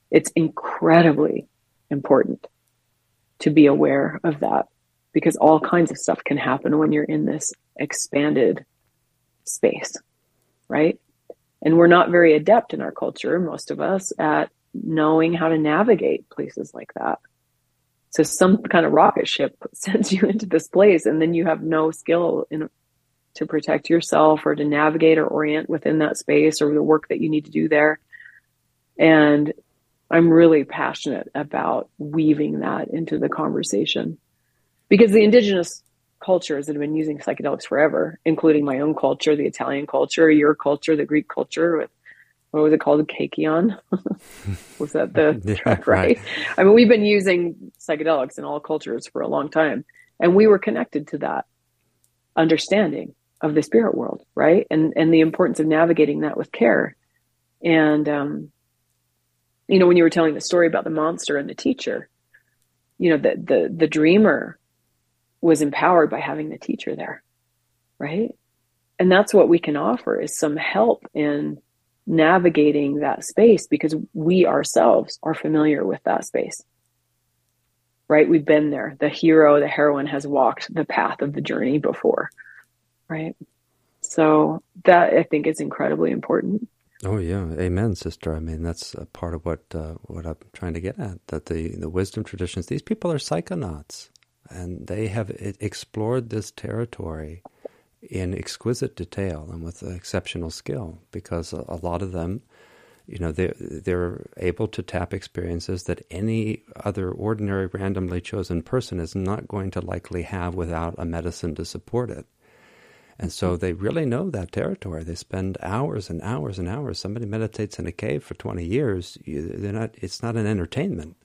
It's incredibly important to be aware of that, because all kinds of stuff can happen when you're in this expanded space, right? And we're not very adept in our culture, most of us, at knowing how to navigate places like that. So some kind of rocket ship sends you into this place, and then you have no skill to protect yourself or to navigate or orient within that space or the work that you need to do there. And I'm really passionate about weaving that into the conversation, because the indigenous cultures that have been using psychedelics forever, including my own culture, the Italian culture, your culture, the Greek culture, with what was it called? Kekion? Was that the track, right? I mean, we've been using psychedelics in all cultures for a long time. And we were connected to that understanding of the spirit world, right? And the importance of navigating that with care. And, you know, when you were telling the story about the monster and the teacher, you know, the dreamer was empowered by having the teacher there, right? And that's what we can offer, is some help in navigating that space, because we ourselves are familiar with that space, right? We've been there. The hero, the heroine has walked the path of the journey before, right? So that, I think, is incredibly important. Oh yeah, amen, sister. I mean, that's a part of what I'm trying to get at, that the wisdom traditions, these people are psychonauts, and they have explored this territory in exquisite detail and with exceptional skill, because a lot of them, you know, they're able to tap experiences that any other ordinary randomly chosen person is not going to likely have without a medicine to support it. And so they really know that territory. They spend hours and hours and hours. Somebody meditates in a cave for 20 years. It's not an entertainment.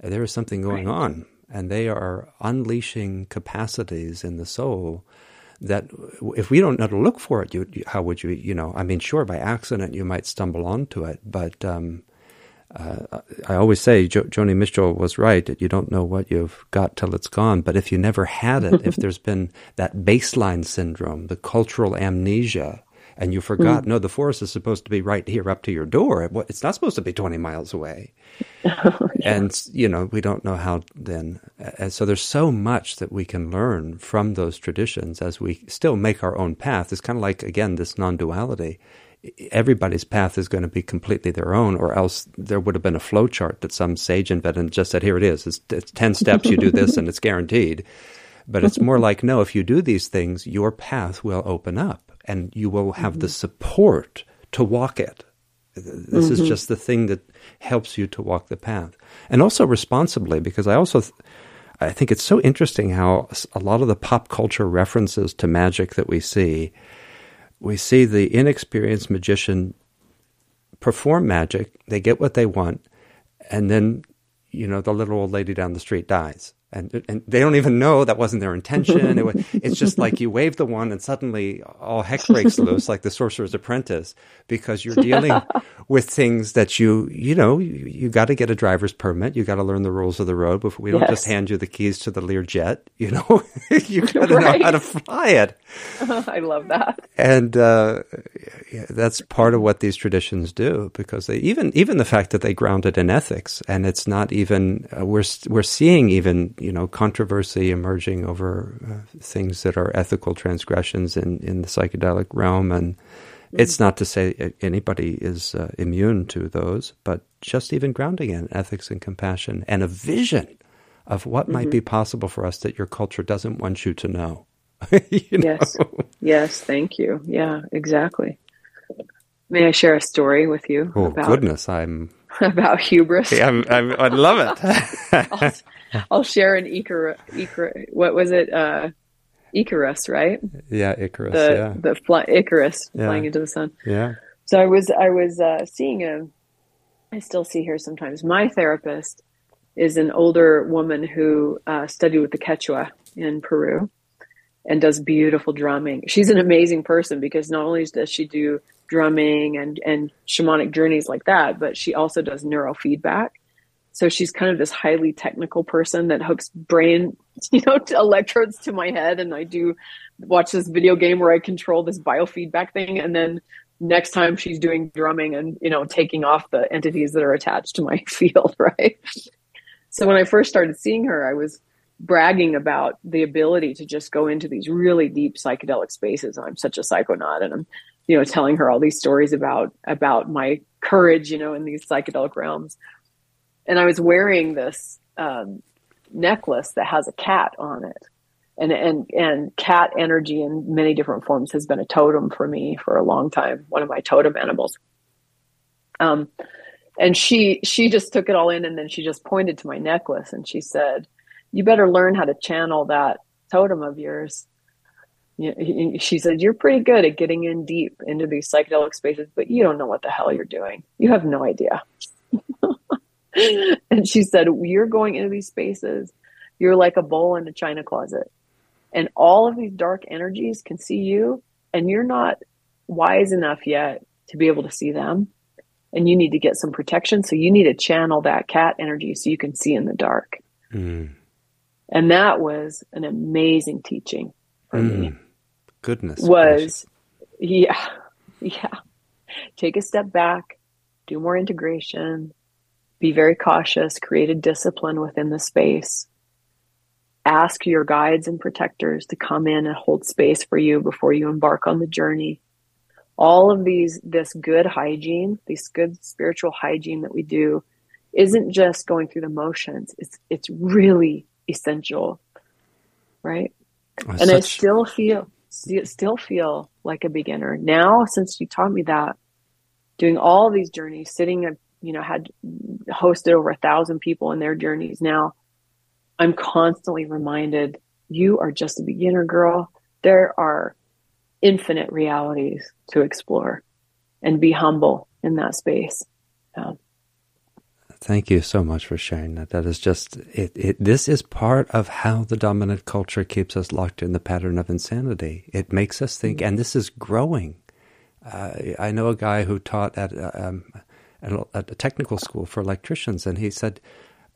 There is something going on and they are unleashing capacities in the soul that if we don't know to look for it, how would you, I mean, sure, by accident you might stumble onto it, but I always say Joni Mitchell was right, that you don't know what you've got till it's gone, but if you never had it, if there's been that baseline syndrome, the cultural amnesia, and you forgot, no, the forest is supposed to be right here up to your door. It's not supposed to be 20 miles away. And, we don't know how then. And so there's so much that we can learn from those traditions as we still make our own path. It's kind of like, again, this non-duality. Everybody's path is going to be completely their own, or else there would have been a flow chart that some sage invented and just said, here it is. It's 10 steps, you do this, and it's guaranteed. But it's more like, no, if you do these things, your path will open up. And you will have the support to walk it. This is just the thing that helps you to walk the path. And also responsibly, because I think it's so interesting how a lot of the pop culture references to magic that we see the inexperienced magician perform magic, they get what they want, and then, the little old lady down the street dies. And they don't even know that wasn't their intention. It's just like you wave the wand and suddenly all heck breaks loose, like the Sorcerer's Apprentice, because you're dealing with things that you got to get a driver's permit. You got to learn the rules of the road before we don't just hand you the keys to the Learjet. You got to know how to fly it. I love that. And that's part of what these traditions do, because they even the fact that they ground it in ethics, and it's not even we're seeing even. Controversy emerging over things that are ethical transgressions in the psychedelic realm. And it's not to say anybody is immune to those, but just even grounding in ethics and compassion and a vision of what might be possible for us that your culture doesn't want you to know. Yes, thank you. Yeah, exactly. May I share a story with you? Oh, goodness, about hubris. Yeah, I love it. I'll share an Icarus. What was it? Icarus, right? Yeah, Icarus. Icarus flying into the sun. Yeah. So I was I still see her sometimes. My therapist is an older woman who studied with the Quechua in Peru and does beautiful drumming. She's an amazing person because not only does she do drumming and shamanic journeys like that, but she also does neurofeedback. So she's kind of this highly technical person that hooks brain, to electrodes to my head. And I do watch this video game where I control this biofeedback thing. And then next time she's doing drumming and, taking off the entities that are attached to my field, right? So when I first started seeing her, I was bragging about the ability to just go into these really deep psychedelic spaces. I'm such a psychonaut, and I'm, telling her all these stories about my courage, in these psychedelic realms. And I was wearing this necklace that has a cat on it, and cat energy in many different forms has been a totem for me for a long time, one of my totem animals. And she just took it all in, and then she just pointed to my necklace and she said, "You better learn how to channel that totem of yours." She said, "You're pretty good at getting in deep into these psychedelic spaces, but you don't know what the hell you're doing. You have no idea." And she said, "You're going into these spaces. You're like a bowl in a china closet. And all of these dark energies can see you. And you're not wise enough yet to be able to see them. And you need to get some protection. So you need to channel that cat energy so you can see in the dark." And that was an amazing teaching for me. Goodness. Take a step back, do more integration. Be very cautious, create a discipline within the space. Ask your guides and protectors to come in and hold space for you before you embark on the journey. All of this good hygiene, this good spiritual hygiene that we do, isn't just going through the motions. It's really essential, right? And I still feel like a beginner. Now, since you taught me that, doing all these journeys, sitting at had hosted over 1,000 people in their journeys. Now I'm constantly reminded, you are just a beginner, girl. There are infinite realities to explore, and be humble in that space. Thank you so much for sharing that. That is just it. This is part of how the dominant culture keeps us locked in the pattern of insanity. It makes us think, and this is growing. I know a guy who taught at a technical school for electricians, and he said,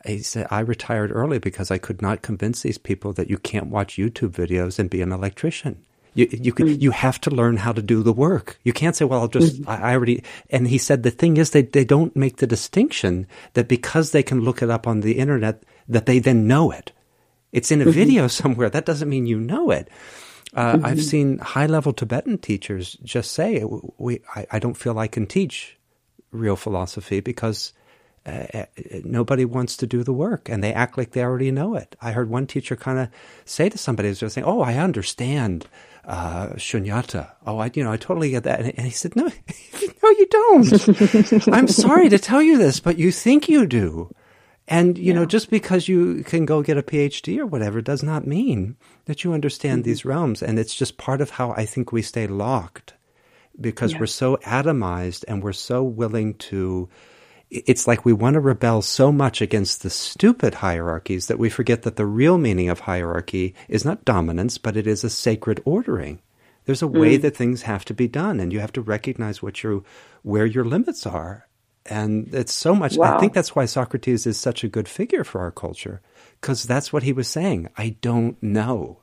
I retired early because I could not convince these people that you can't watch YouTube videos and be an electrician. You have to learn how to do the work. You can't say, well, I'll just, I already, and he said, the thing is they don't make the distinction that because they can look it up on the internet, that they then know it. It's in a video somewhere. That doesn't mean you know it. I've seen high-level Tibetan teachers just say, I don't feel I can teach real philosophy because nobody wants to do the work, and they act like they already know it. I heard one teacher kind of say to somebody who's saying, "Oh, I understand shunyata. Oh, I totally get that." And he said, "No, you don't. I'm sorry to tell you this, but you think you do. And you know, just because you can go get a PhD or whatever does not mean that you understand these realms. And it's just part of how I think we stay locked because we're so atomized and we're so willing to." It's like we want to rebel so much against the stupid hierarchies that we forget that the real meaning of hierarchy is not dominance, but it is a sacred ordering. There's a way that things have to be done, and you have to recognize where your limits are. And it's so much. Wow. I think that's why Socrates is such a good figure for our culture, because that's what he was saying. I don't know.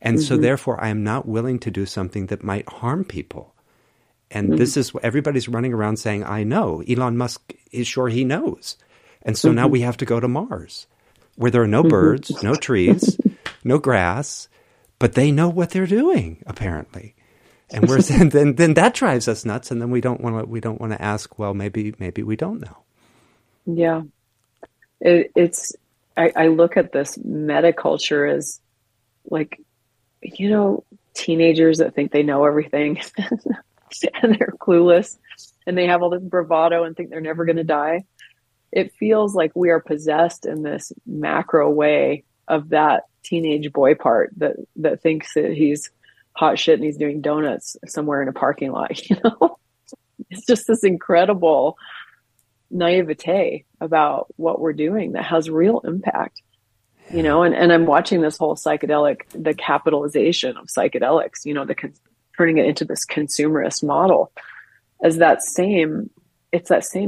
And so therefore, I am not willing to do something that might harm people. And this is what everybody's running around saying, I know. Elon Musk is sure he knows. And so now we have to go to Mars, where there are no birds, no trees, no grass, but they know what they're doing, apparently. And we're then that drives us nuts, and then we don't want to ask, well, maybe we don't know. Yeah. I look at this metaculture as like, teenagers that think they know everything. And they're clueless and they have all this bravado and think they're never going to die. It feels like we are possessed in this macro way of that teenage boy part that thinks that he's hot shit and he's doing donuts somewhere in a parking lot. It's just this incredible naivete about what we're doing that has real impact, and I'm watching this whole the capitalization of psychedelics, turning it into this consumerist model as that same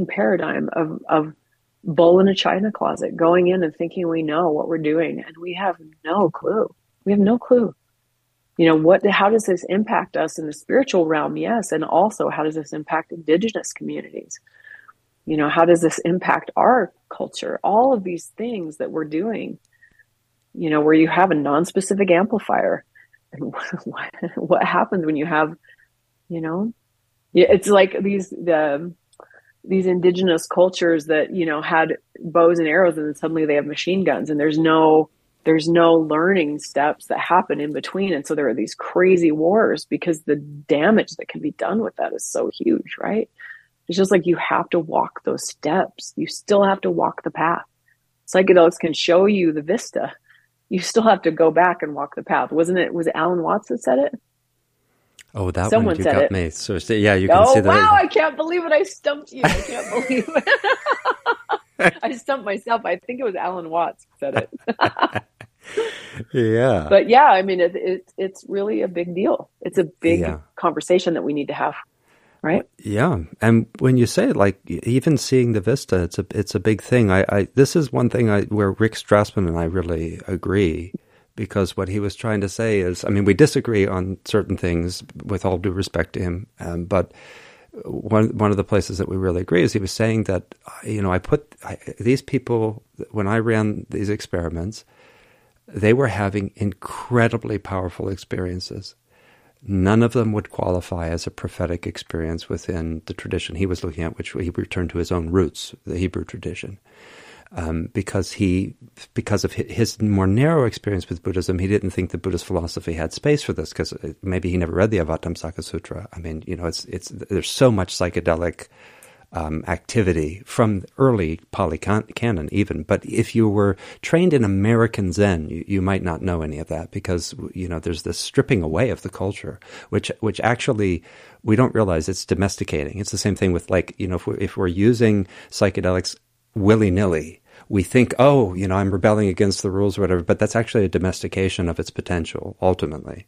paradigm of bull in a china closet, going in and thinking we know what we're doing. And we have no clue. How does this impact us in the spiritual realm? Yes. And also how does this impact indigenous communities? How does this impact our culture? All of these things that we're doing, where you have a non-specific amplifier. And what happens when you have, it's like these indigenous cultures that, had bows and arrows, and then suddenly they have machine guns, and there's no learning steps that happen in between. And so there are these crazy wars because the damage that can be done with that is so huge, right? It's just like, you have to walk those steps. You still have to walk the path. Psychedelics can show you the vista. You still have to go back and walk the path. Was it Alan Watts that said it? Oh, that someone one you said got it. Me. So, yeah, you can see that. Oh, wow, I can't believe it. I stumped you. I can't believe it. I stumped myself. I think it was Alan Watts who said it. Yeah. But yeah, I mean, it's really a big deal. It's a big conversation that we need to have. Right. Yeah. And when you say even seeing the vista, it's a big thing. This is one thing where Rick Strassman and I really agree, because what he was trying to say is, I mean, we disagree on certain things with all due respect to him. But one of the places that we really agree is he was saying that, these people, when I ran these experiments, they were having incredibly powerful experiences. None of them would qualify as a prophetic experience within the tradition he was looking at, which he returned to his own roots, the Hebrew tradition. Because of his more narrow experience with Buddhism, he didn't think the Buddhist philosophy had space for this, because maybe he never read the Avatamsaka Sutra. I mean, there's so much psychedelic activity from early Pali canon even. But if you were trained in American Zen, you might not know any of that, because, there's this stripping away of the culture, which actually we don't realize it's domesticating. It's the same thing with if we're using psychedelics willy-nilly. We think, oh, you know, I'm rebelling against the rules or whatever, but that's actually a domestication of its potential, ultimately.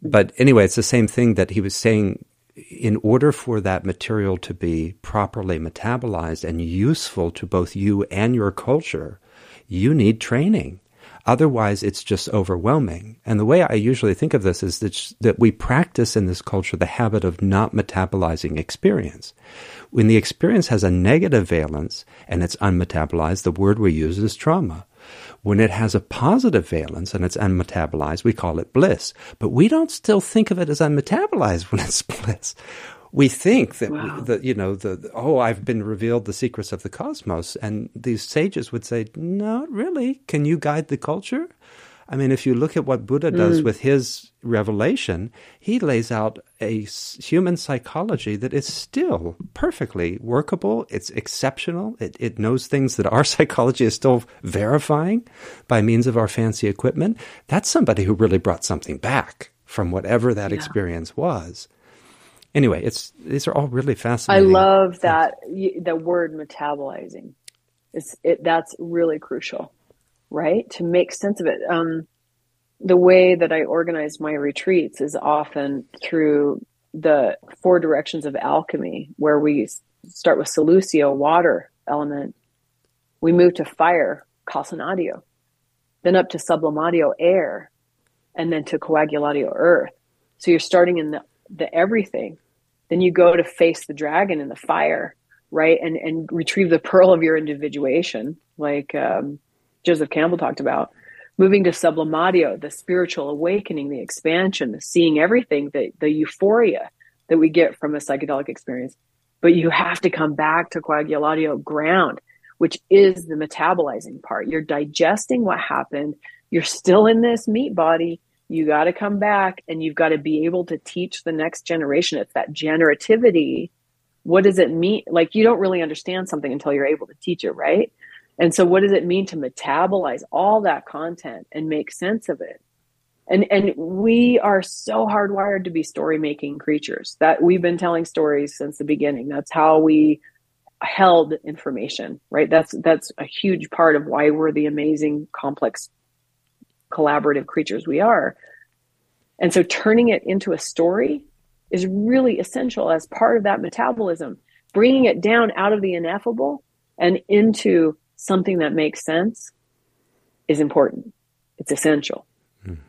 But anyway, it's the same thing that he was saying. In order for that material to be properly metabolized and useful to both you and your culture, you need training. Otherwise, it's just overwhelming. And the way I usually think of this is that we practice in this culture the habit of not metabolizing experience. When the experience has a negative valence and it's unmetabolized, the word we use is trauma. When it has a positive valence and it's unmetabolized, we call it bliss. But we don't still think of it as unmetabolized when it's bliss. We think that, I've been revealed the secrets of the cosmos. And these sages would say, not really. Can you guide the culture? I mean, if you look at what Buddha does with his revelation, he lays out a human psychology that is still perfectly workable. It's exceptional. It knows things that our psychology is still verifying by means of our fancy equipment. That's somebody who really brought something back from whatever that experience was. Anyway, these are all really fascinating. I love that the word metabolizing. That's really crucial. Right? To make sense of it. The way that I organize my retreats is often through the four directions of alchemy, where we start with solutio, water element. We move to fire, calcinatio, then up to sublimatio, air, and then to coagulatio, earth. So you're starting in the everything. Then you go to face the dragon in the fire, right? And retrieve the pearl of your individuation, like, Joseph Campbell talked about, moving to sublimatio, the spiritual awakening, the expansion, the seeing everything, the euphoria that we get from a psychedelic experience. But you have to come back to coagulatio, ground, which is the metabolizing part. You're digesting what happened. You're still in this meat body. You got to come back, and you've got to be able to teach the next generation. It's that generativity. What does it mean? Like, you don't really understand something until you're able to teach it, right? And so what does it mean to metabolize all that content and make sense of it? And we are so hardwired to be story-making creatures that we've been telling stories since the beginning. That's how we held information, right? That's a huge part of why we're the amazing, complex, collaborative creatures we are. And so turning it into a story is really essential as part of that metabolism, bringing it down out of the ineffable and into something that makes sense is important. It's essential,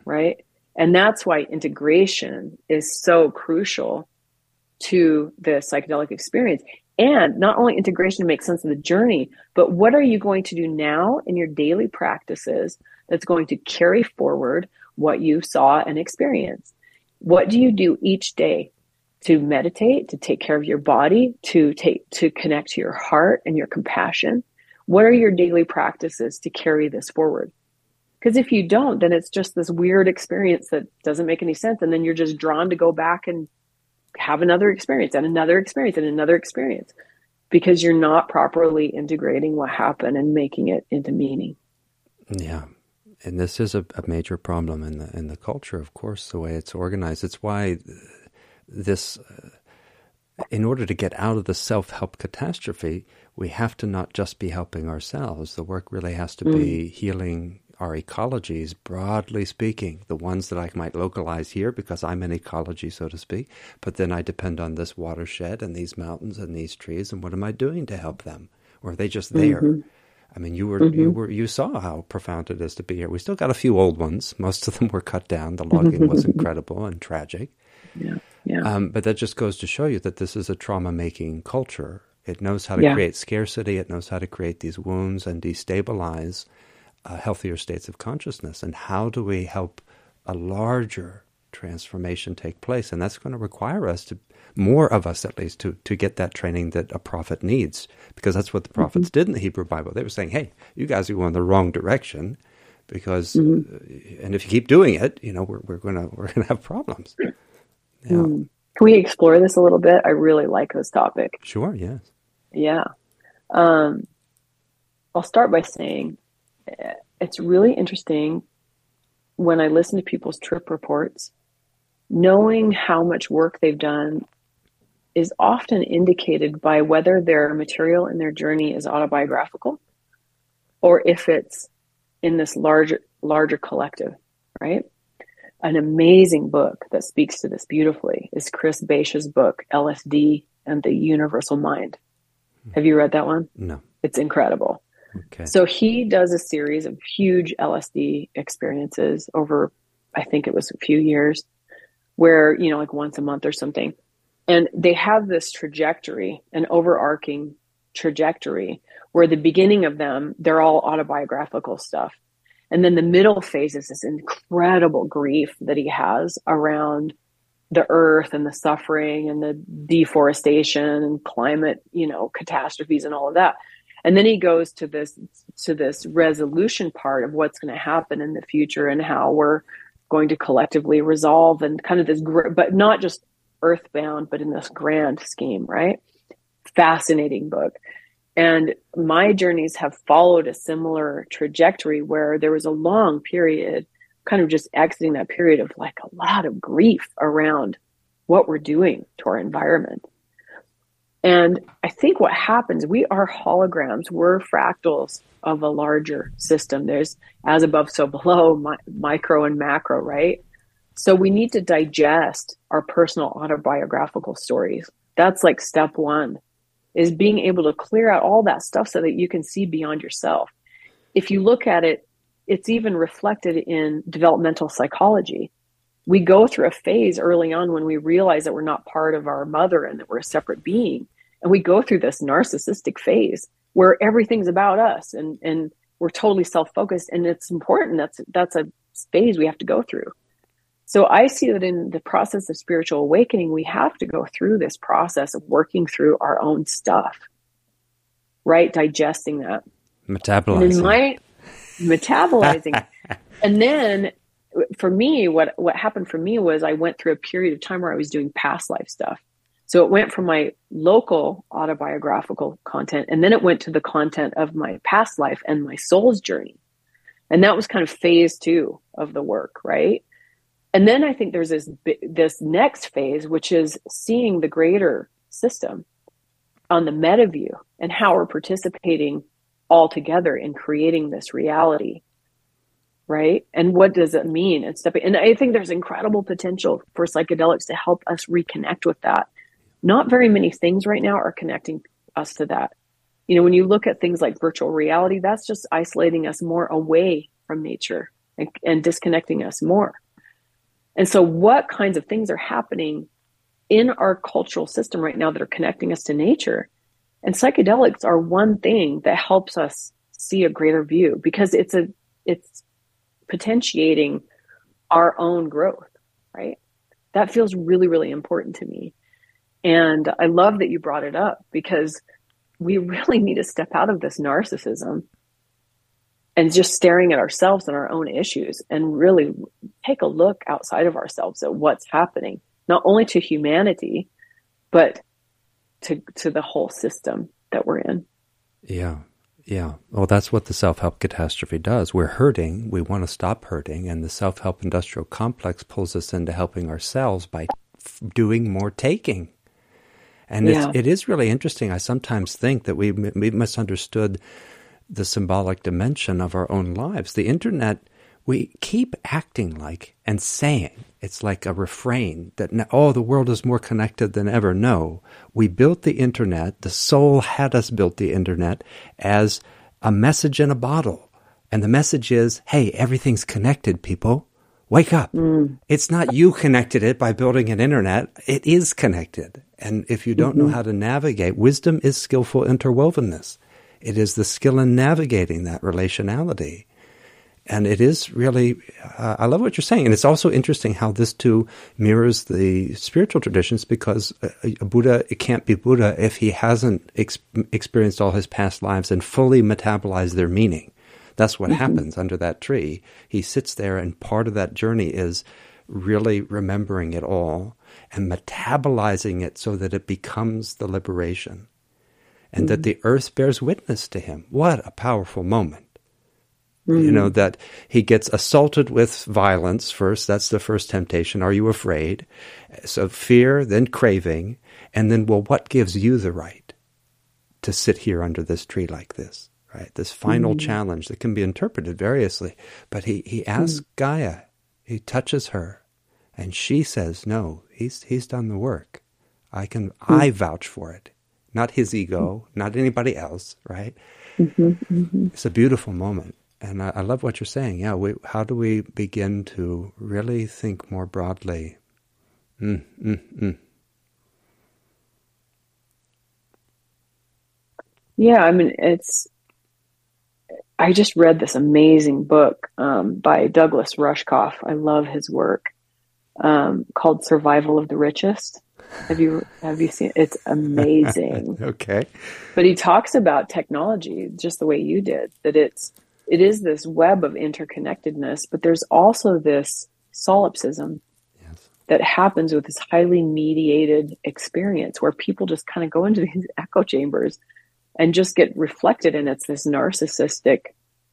right? And that's why integration is so crucial to the psychedelic experience. And not only integration to make sense of the journey, but what are you going to do now in your daily practices that's going to carry forward what you saw and experienced? What do you do each day to meditate, to take care of your body, to connect to your heart and your compassion? What are your daily practices to carry this forward? Because if you don't, then it's just this weird experience that doesn't make any sense. And then you're just drawn to go back and have another experience and another experience and another experience, because you're not properly integrating what happened and making it into meaning. Yeah. And this is a major problem in the culture, of course, the way it's organized. It's why this... in order to get out of the self-help catastrophe, we have to not just be helping ourselves. The work really has to be healing our ecologies, broadly speaking, the ones that I might localize here because I'm an ecology, so to speak, but then I depend on this watershed and these mountains and these trees, and what am I doing to help them? Or are they just there? Mm-hmm. I mean, you saw how profound it is to be here. We still got a few old ones. Most of them were cut down. The logging was incredible and tragic. Yeah. But that just goes to show you that this is a trauma-making culture. It knows how to create scarcity. It knows how to create these wounds and destabilize healthier states of consciousness. And how do we help a larger transformation take place? And that's going to require us to, more of us at least, to get that training that a prophet needs. Because that's what the prophets did in the Hebrew Bible. They were saying, hey, you guys are going the wrong direction. Because, and if you keep doing it, you know, we're going to have problems. Yeah. Can we explore this a little bit? I really like this topic. Sure, yes. Yeah. I'll start by saying it's really interesting when I listen to people's trip reports, knowing how much work they've done is often indicated by whether their material in their journey is autobiographical or if it's in this larger collective, right? An amazing book that speaks to this beautifully is Chris Bache's book, LSD and the Universal Mind. Have you read that one? No. It's incredible. Okay. So he does a series of huge LSD experiences over, I think it was a few years, where, you know, like once a month or something. And they have this trajectory, an overarching trajectory, where the beginning of them, they're all autobiographical stuff. And then the middle phase is this incredible grief that he has around the earth and the suffering and the deforestation and climate, you know, catastrophes and all of that. And then he goes to this resolution part of what's going to happen in the future and how we're going to collectively resolve and kind of this, but not just earthbound, but in this grand scheme, right? Fascinating book. And my journeys have followed a similar trajectory where there was a long period, kind of just exiting that period of like a lot of grief around what we're doing to our environment. And I think what happens, we are holograms, we're fractals of a larger system. There's as above, so below, micro and macro, right? So we need to digest our personal autobiographical stories. That's like step one, is being able to clear out all that stuff so that you can see beyond yourself. If you look at it, it's even reflected in developmental psychology. We go through a phase early on when we realize that we're not part of our mother and that we're a separate being. And we go through this narcissistic phase where everything's about us and we're totally self-focused. And it's important. That's a phase we have to go through. So I see that in the process of spiritual awakening, we have to go through this process of working through our own stuff, right? Digesting that. Metabolizing. Metabolizing. And then for me, what happened for me was I went through a period of time where I was doing past life stuff. So it went from my local autobiographical content, and then it went to the content of my past life and my soul's journey. And that was kind of phase two of the work, right? And then I think there's this next phase, which is seeing the greater system on the meta view and how we're participating all together in creating this reality, right? And what does it mean? And I think there's incredible potential for psychedelics to help us reconnect with that. Not very many things right now are connecting us to that. You know, when you look at things like virtual reality, that's just isolating us more away from nature and disconnecting us more. And so what kinds of things are happening in our cultural system right now that are connecting us to nature? And psychedelics are one thing that helps us see a greater view, because it's potentiating our own growth, right? That feels really, really important to me. And I love that you brought it up, because we really need to step out of this narcissism and just staring at ourselves and our own issues, and really take a look outside of ourselves at what's happening, not only to humanity, but to the whole system that we're in. Yeah. Yeah. Well, that's what the self-help catastrophe does. We're hurting. We want to stop hurting. And the self-help industrial complex pulls us into helping ourselves by doing more taking. And yeah. It is really interesting. I sometimes think that we misunderstood the symbolic dimension of our own lives. The internet, we keep acting like and saying, it's like a refrain that, oh, the world is more connected than ever. No, we built the internet, the soul had us built the internet as a message in a bottle. And the message is, hey, everything's connected, people. Wake up. Mm. It's not you connected it by building an internet. It is connected. And if you don't know how to navigate, wisdom is skillful interwovenness. It is the skill in navigating that relationality. And it is really, I love what you're saying. And it's also interesting how this too mirrors the spiritual traditions, because a Buddha, it can't be Buddha if he hasn't experienced all his past lives and fully metabolized their meaning. That's what happens under that tree. He sits there, and part of that journey is really remembering it all and metabolizing it so that it becomes the liberation. And that the earth bears witness to him. What a powerful moment. You know, that he gets assaulted with violence first. That's the first temptation. Are you afraid? So fear, then craving, and then, well, what gives you the right to sit here under this tree like this, right? This final challenge that can be interpreted variously. But he asks Gaia, he touches her, and she says, no, he's done the work. I vouch for it. Not his ego, not anybody else, right? It's a beautiful moment. And I love what you're saying. Yeah, how do we begin to really think more broadly? Yeah, I mean, I just read this amazing book by Douglas Rushkoff. I love his work, called Survival of the Richest. Have you seen it? It's amazing. Okay. But he talks about technology just the way you did, that it is this web of interconnectedness, but there's also this solipsism that happens with this highly mediated experience where people just kind of go into these echo chambers and just get reflected. And it's this narcissistic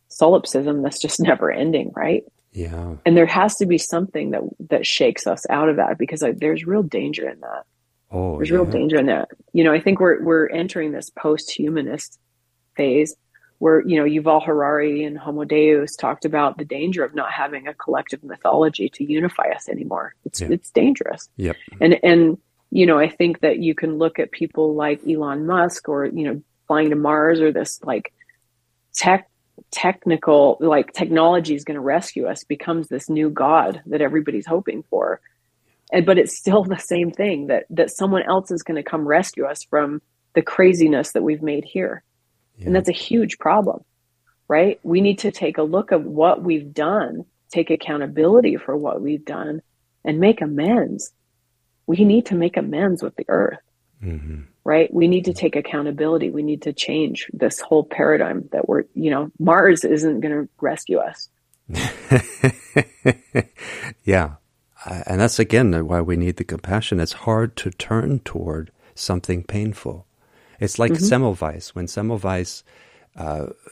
solipsism that's just never ending, right? Yeah. And there has to be something that shakes us out of that, because there's real danger in that. Oh, there's real danger in that. You know, I think we're entering this post-humanist phase, where, you know, Yuval Harari and Homo Deus talked about the danger of not having a collective mythology to unify us anymore. It's dangerous. Yep. And you know, I think that you can look at people like Elon Musk, or, you know, flying to Mars, or this like technology is going to rescue us, becomes this new god that everybody's hoping for. But it's still the same thing, that someone else is going to come rescue us from the craziness that we've made here. Yeah. And that's a huge problem, right? We need to take a look at what we've done, take accountability for what we've done, and make amends. We need to make amends with the earth, right? We need to take accountability. We need to change this whole paradigm that we're, you know, Mars isn't going to rescue us. Yeah. And that's, again, why we need the compassion. It's hard to turn toward something painful. It's like Semmelweis. When Semmelweis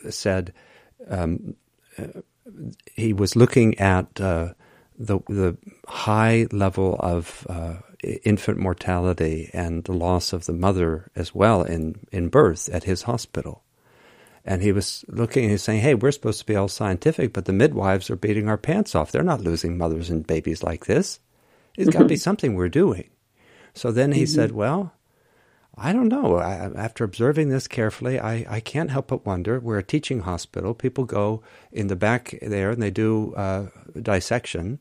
said he was looking at the high level of infant mortality and the loss of the mother as well in birth at his hospital. And he was looking and he's saying, hey, we're supposed to be all scientific, but the midwives are beating our pants off. They're not losing mothers and babies like this. It's got to be something we're doing. So then he said, well, I don't know. After observing this carefully, I can't help but wonder. We're a teaching hospital. People go in the back there and they do dissection.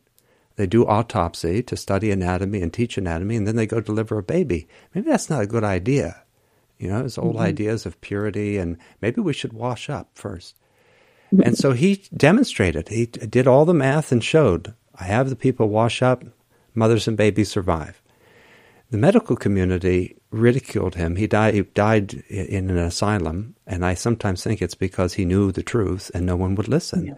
They do autopsy to study anatomy and teach anatomy, and then they go deliver a baby. Maybe that's not a good idea. You know, it's old ideas of purity, and maybe we should wash up first. And so he demonstrated. He did all the math and showed, I have the people wash up, mothers and babies survive. The medical community ridiculed him. He died in an asylum, and I sometimes think it's because he knew the truth and no one would listen. Yeah.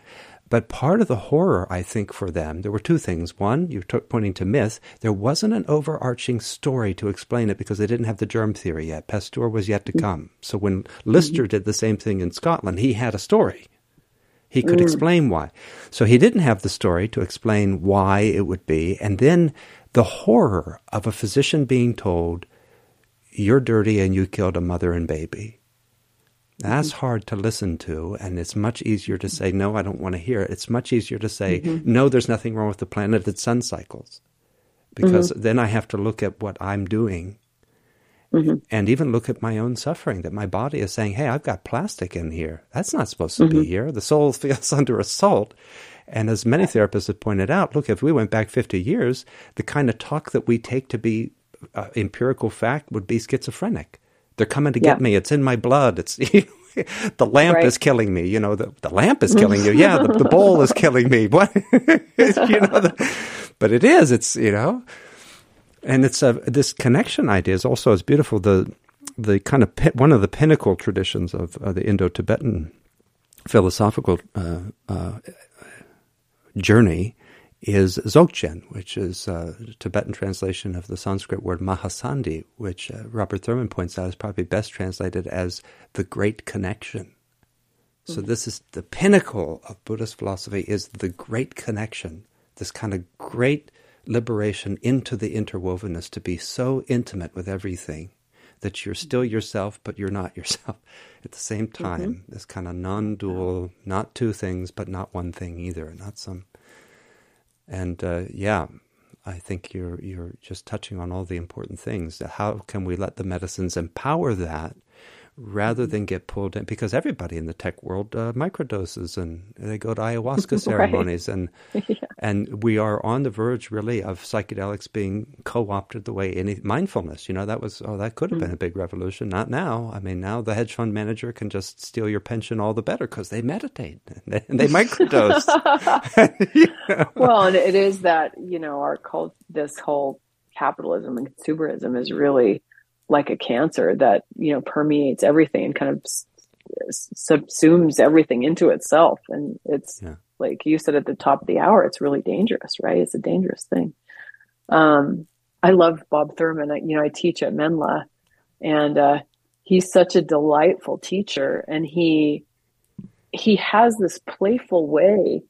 But part of the horror, I think, for them, there were two things. One, you're pointing to myth. There wasn't an overarching story to explain it because they didn't have the germ theory yet. Pasteur was yet to come. So when Lister did the same thing in Scotland, he had a story. He could explain why. So he didn't have the story to explain why it would be. And then the horror of a physician being told, you're dirty and you killed a mother and baby. That's hard to listen to, and it's much easier to say, no, I don't want to hear it. It's much easier to say, no, there's nothing wrong with the planet, it's sun cycles. Because then I have to look at what I'm doing and even look at my own suffering, that my body is saying, hey, I've got plastic in here. That's not supposed to be here. The soul feels under assault. And as many therapists have pointed out, look, if we went back 50 years, the kind of talk that we take to be empirical fact would be schizophrenic. They're coming to get me. It's in my blood. It's the lamp is killing me. You know, the lamp is killing you. Yeah, the bowl is killing me. What? But it is. It's, you know. And it's this connection idea is also as beautiful. The kind of one of the pinnacle traditions of the Indo-Tibetan philosophical journey is Dzogchen, which is a Tibetan translation of the Sanskrit word Mahasandhi, which Robert Thurman points out is probably best translated as the great connection. So this is the pinnacle of Buddhist philosophy, is the great connection, this kind of great liberation into the interwovenness, to be so intimate with everything that you're still yourself, but you're not yourself at the same time. This kind of non-dual, not two things, but not one thing either, not some. And yeah, I think you're just touching on all the important things. How can we let the medicines empower that, rather than get pulled in? Because everybody in the tech world microdoses, and they go to ayahuasca ceremonies, and and we are on the verge, really, of psychedelics being co-opted the way any mindfulness. You know, that was that could have been a big revolution. Not now. I mean, now the hedge fund manager can just steal your pension all the better because they meditate and they microdose. Well, and it is that, you know, our cult, this whole capitalism and consumerism is really like a cancer that, you know, permeates everything and kind of subsumes everything into itself. And it's like you said at the top of the hour, it's really dangerous, right? It's a dangerous thing. I love Bob Thurman. I teach at Menla, and he's such a delightful teacher. And he has this playful way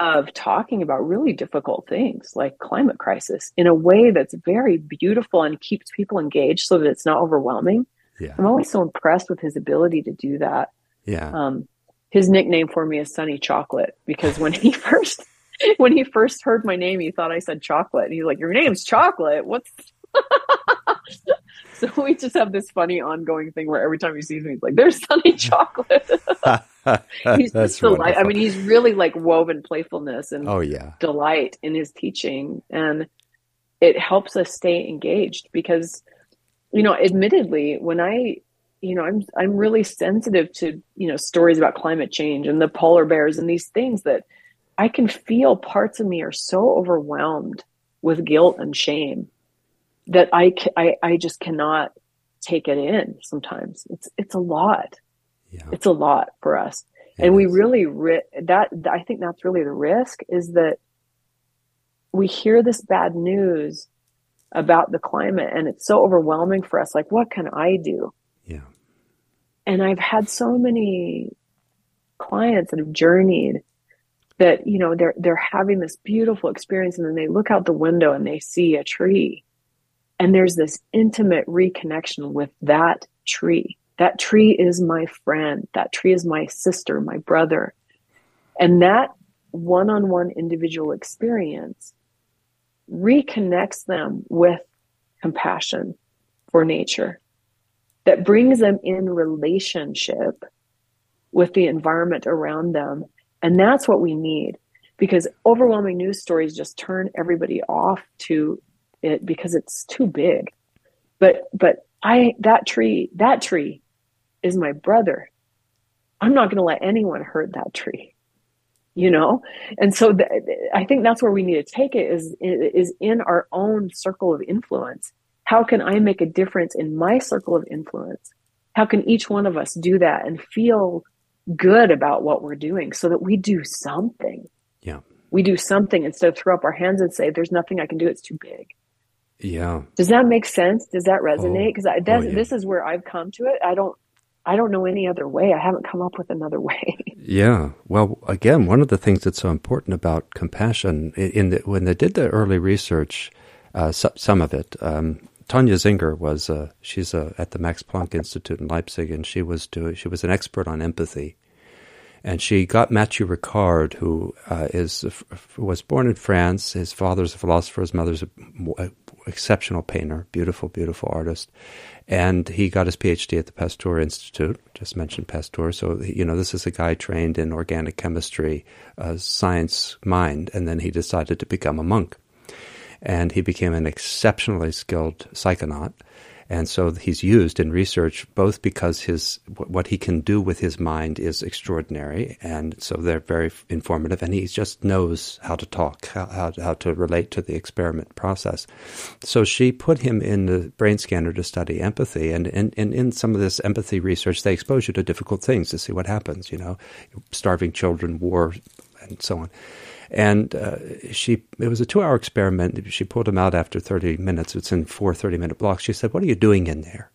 of talking about really difficult things like climate crisis in a way that's very beautiful and keeps people engaged so that it's not overwhelming. Yeah. I'm always so impressed with his ability to do that. Yeah. His nickname for me is Sunny Chocolate, because when he first, heard my name, he thought I said chocolate. And he's like, your name's Chocolate. What's So we just have this funny ongoing thing where every time he sees me, he's like, there's Sunny Chocolate. He's just delight. I mean, he's really like woven playfulness and delight in his teaching. And it helps us stay engaged because, you know, admittedly, when I, you know, I'm really sensitive to, you know, stories about climate change and the polar bears and these things that I can feel parts of me are so overwhelmed with guilt and shame that I just cannot take it in sometimes. It's a lot. Yeah. It's a lot for us. Yes. And we really, I think that's really the risk, is that we hear this bad news about the climate and it's so overwhelming for us. Like, what can I do? Yeah. And I've had so many clients that have journeyed that, you know, they're having this beautiful experience, and then they look out the window and they see a tree. And there's this intimate reconnection with that tree. That tree is my friend. That tree is my sister, my brother. And that one-on-one individual experience reconnects them with compassion for nature. That brings them in relationship with the environment around them. And that's what we need, because overwhelming news stories just turn everybody off to it because it's too big. But that tree is my brother. I'm not going to let anyone hurt that tree, you know? And so I think that's where we need to take it, is in our own circle of influence. How can I make a difference in my circle of influence? How can each one of us do that and feel good about what we're doing so that we do something? Yeah. We do something instead of throw up our hands and say, there's nothing I can do. It's too big. Yeah. Does that make sense? Does that resonate? Because this is where I've come to it. I don't know any other way. I haven't come up with another way. Yeah. Well, again, one of the things that's so important about compassion, when they did the early research, some of it, Tanya Zinger was, she's at the Max Planck Institute in Leipzig, and she was an expert on empathy. And she got Mathieu Ricard, who was born in France. His father's a philosopher, his mother's an exceptional painter, beautiful, beautiful artist. And he got his PhD at the Pasteur Institute. Just mentioned Pasteur. So, you know, this is a guy trained in organic chemistry, science mind. And then he decided to become a monk. And he became an exceptionally skilled psychonaut. And so he's used in research, both because what he can do with his mind is extraordinary, and so they're very informative, and he just knows how to talk, how to relate to the experiment process. So she put him in the brain scanner to study empathy, and in some of this empathy research, they expose you to difficult things to see what happens, you know, starving children, war, and so on. And it was a 2-hour experiment. She pulled him out after 30 minutes. It's in 4 30-minute blocks. She said, what are you doing in there?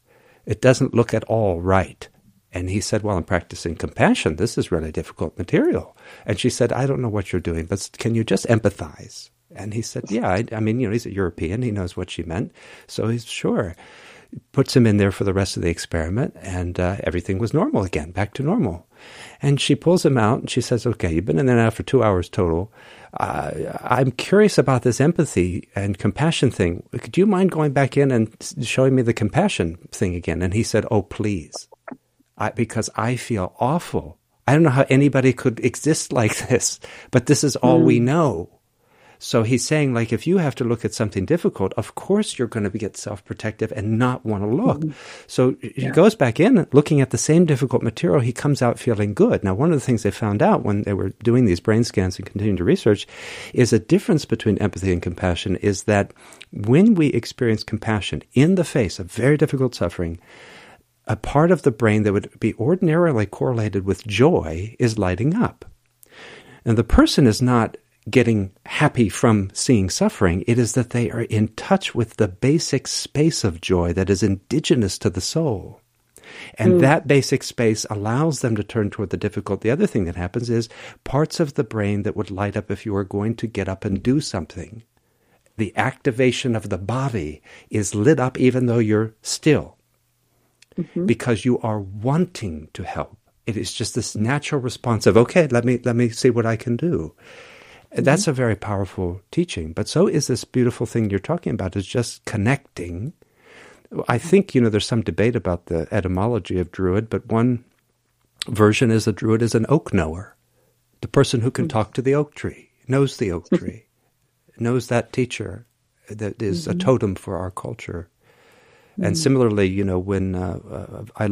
It doesn't look at all right. And he said, well, I'm practicing compassion. This is really difficult material. And she said, I don't know what you're doing, but can you just empathize? And he said, yeah, I mean, you know, he's a European. He knows what she meant. So he's sure. Puts him in there for the rest of the experiment, and everything was normal again, back to normal. And she pulls him out, and she says, okay, you've been in there now for 2 hours total. I'm curious about this empathy and compassion thing. Do you mind going back in and showing me the compassion thing again? And he said, oh, please, because I feel awful. I don't know how anybody could exist like this, but this is all we know. So he's saying, like, if you have to look at something difficult, of course you're going to get self-protective and not want to look. So he goes back in, looking at the same difficult material, he comes out feeling good. Now, one of the things they found out when they were doing these brain scans and continuing to research is a difference between empathy and compassion is that when we experience compassion in the face of very difficult suffering, a part of the brain that would be ordinarily correlated with joy is lighting up. And the person is not getting happy from seeing suffering, it is that they are in touch with the basic space of joy that is indigenous to the soul. And that basic space allows them to turn toward the difficult. The other thing that happens is parts of the brain that would light up if you were going to get up and do something. The activation of the body is lit up even though you're still, because you are wanting to help. It is just this natural response of, okay, let me see what I can do. That's a very powerful teaching. But so is this beautiful thing you're talking about, is just connecting. I think, you know, there's some debate about the etymology of druid, but one version is that druid is an oak knower, the person who can talk to the oak tree, knows that teacher that is a totem for our culture. And similarly, you know, when this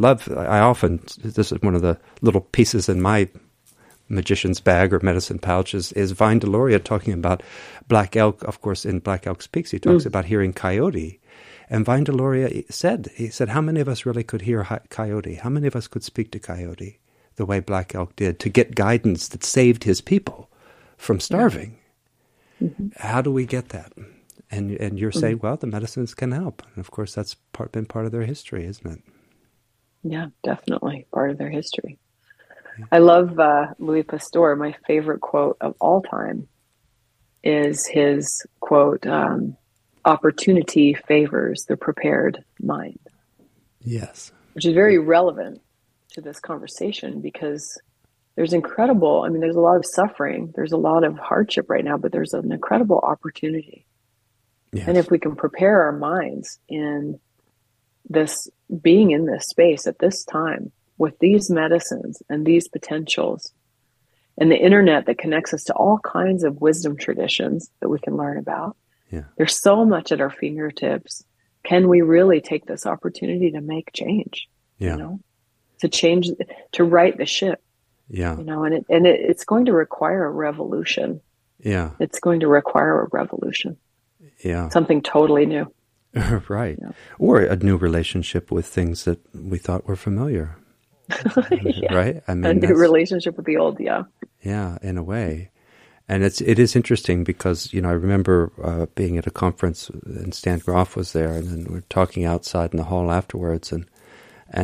is one of the little pieces in my magician's bag or medicine pouch is Vine Deloria talking about Black Elk. Of course, in Black Elk Speaks, he talks about hearing coyote. And Vine Deloria said, how many of us really could hear coyote? How many of us could speak to coyote the way Black Elk did to get guidance that saved his people from starving? How do we get that? And you're saying, well, the medicines can help. And of course, that's been part of their history, isn't it? Yeah, definitely part of their history. I love Louis Pasteur. My favorite quote of all time is his quote, opportunity favors the prepared mind. Yes. Which is very relevant to this conversation because there's incredible, I mean, there's a lot of suffering. There's a lot of hardship right now, but there's an incredible opportunity. Yes. And if we can prepare our minds in this, being in this space at this time, with these medicines and these potentials and the internet that connects us to all kinds of wisdom traditions that we can learn about. Yeah. There's so much at our fingertips. Can we really take this opportunity to make change? Yeah. You know, to right the ship. Yeah. You know, and it's going to require a revolution. Yeah. It's going to require a revolution. Yeah. Something totally new. Right. Yeah. Or a new relationship with things that we thought were familiar. Yeah. Right? I mean, a new relationship with the old, yeah. Yeah, in a way. And it is interesting because, you know, I remember being at a conference and Stan Groff was there and then we were talking outside in the hall afterwards and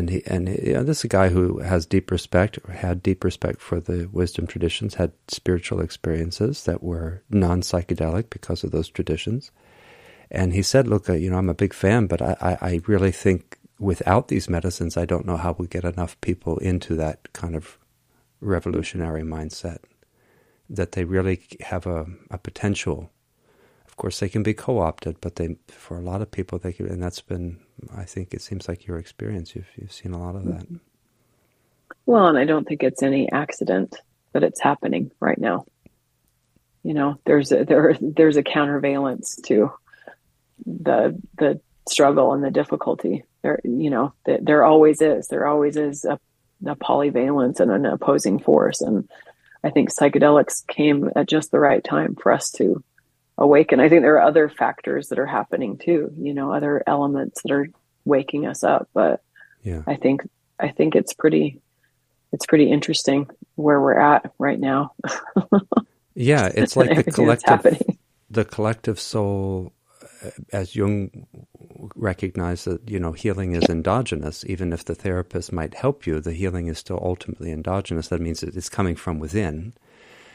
he, you know, this is a guy who has deep respect, had deep respect for the wisdom traditions, had spiritual experiences that were non-psychedelic because of those traditions. And he said, look, you know, I'm a big fan, but I really think without these medicines, I don't know how we get enough people into that kind of revolutionary mindset, that they really have a potential. Of course, they can be co-opted, but for a lot of people, they can, and that's been, I think it seems like your experience. You've seen a lot of that. Well, and I don't think it's any accident that it's happening right now. You know, there's a countervalence to the struggle and the difficulty. There, you know, there always is a polyvalence and an opposing force. And I think psychedelics came at just the right time for us to awaken. I think there are other factors that are happening too, you know, other elements that are waking us up. But yeah. I think it's pretty interesting where we're at right now. Yeah. It's like the collective soul, as Jung recognize that, you know, healing is endogenous. Even if the therapist might help you, the healing is still ultimately endogenous. That means it's coming from within.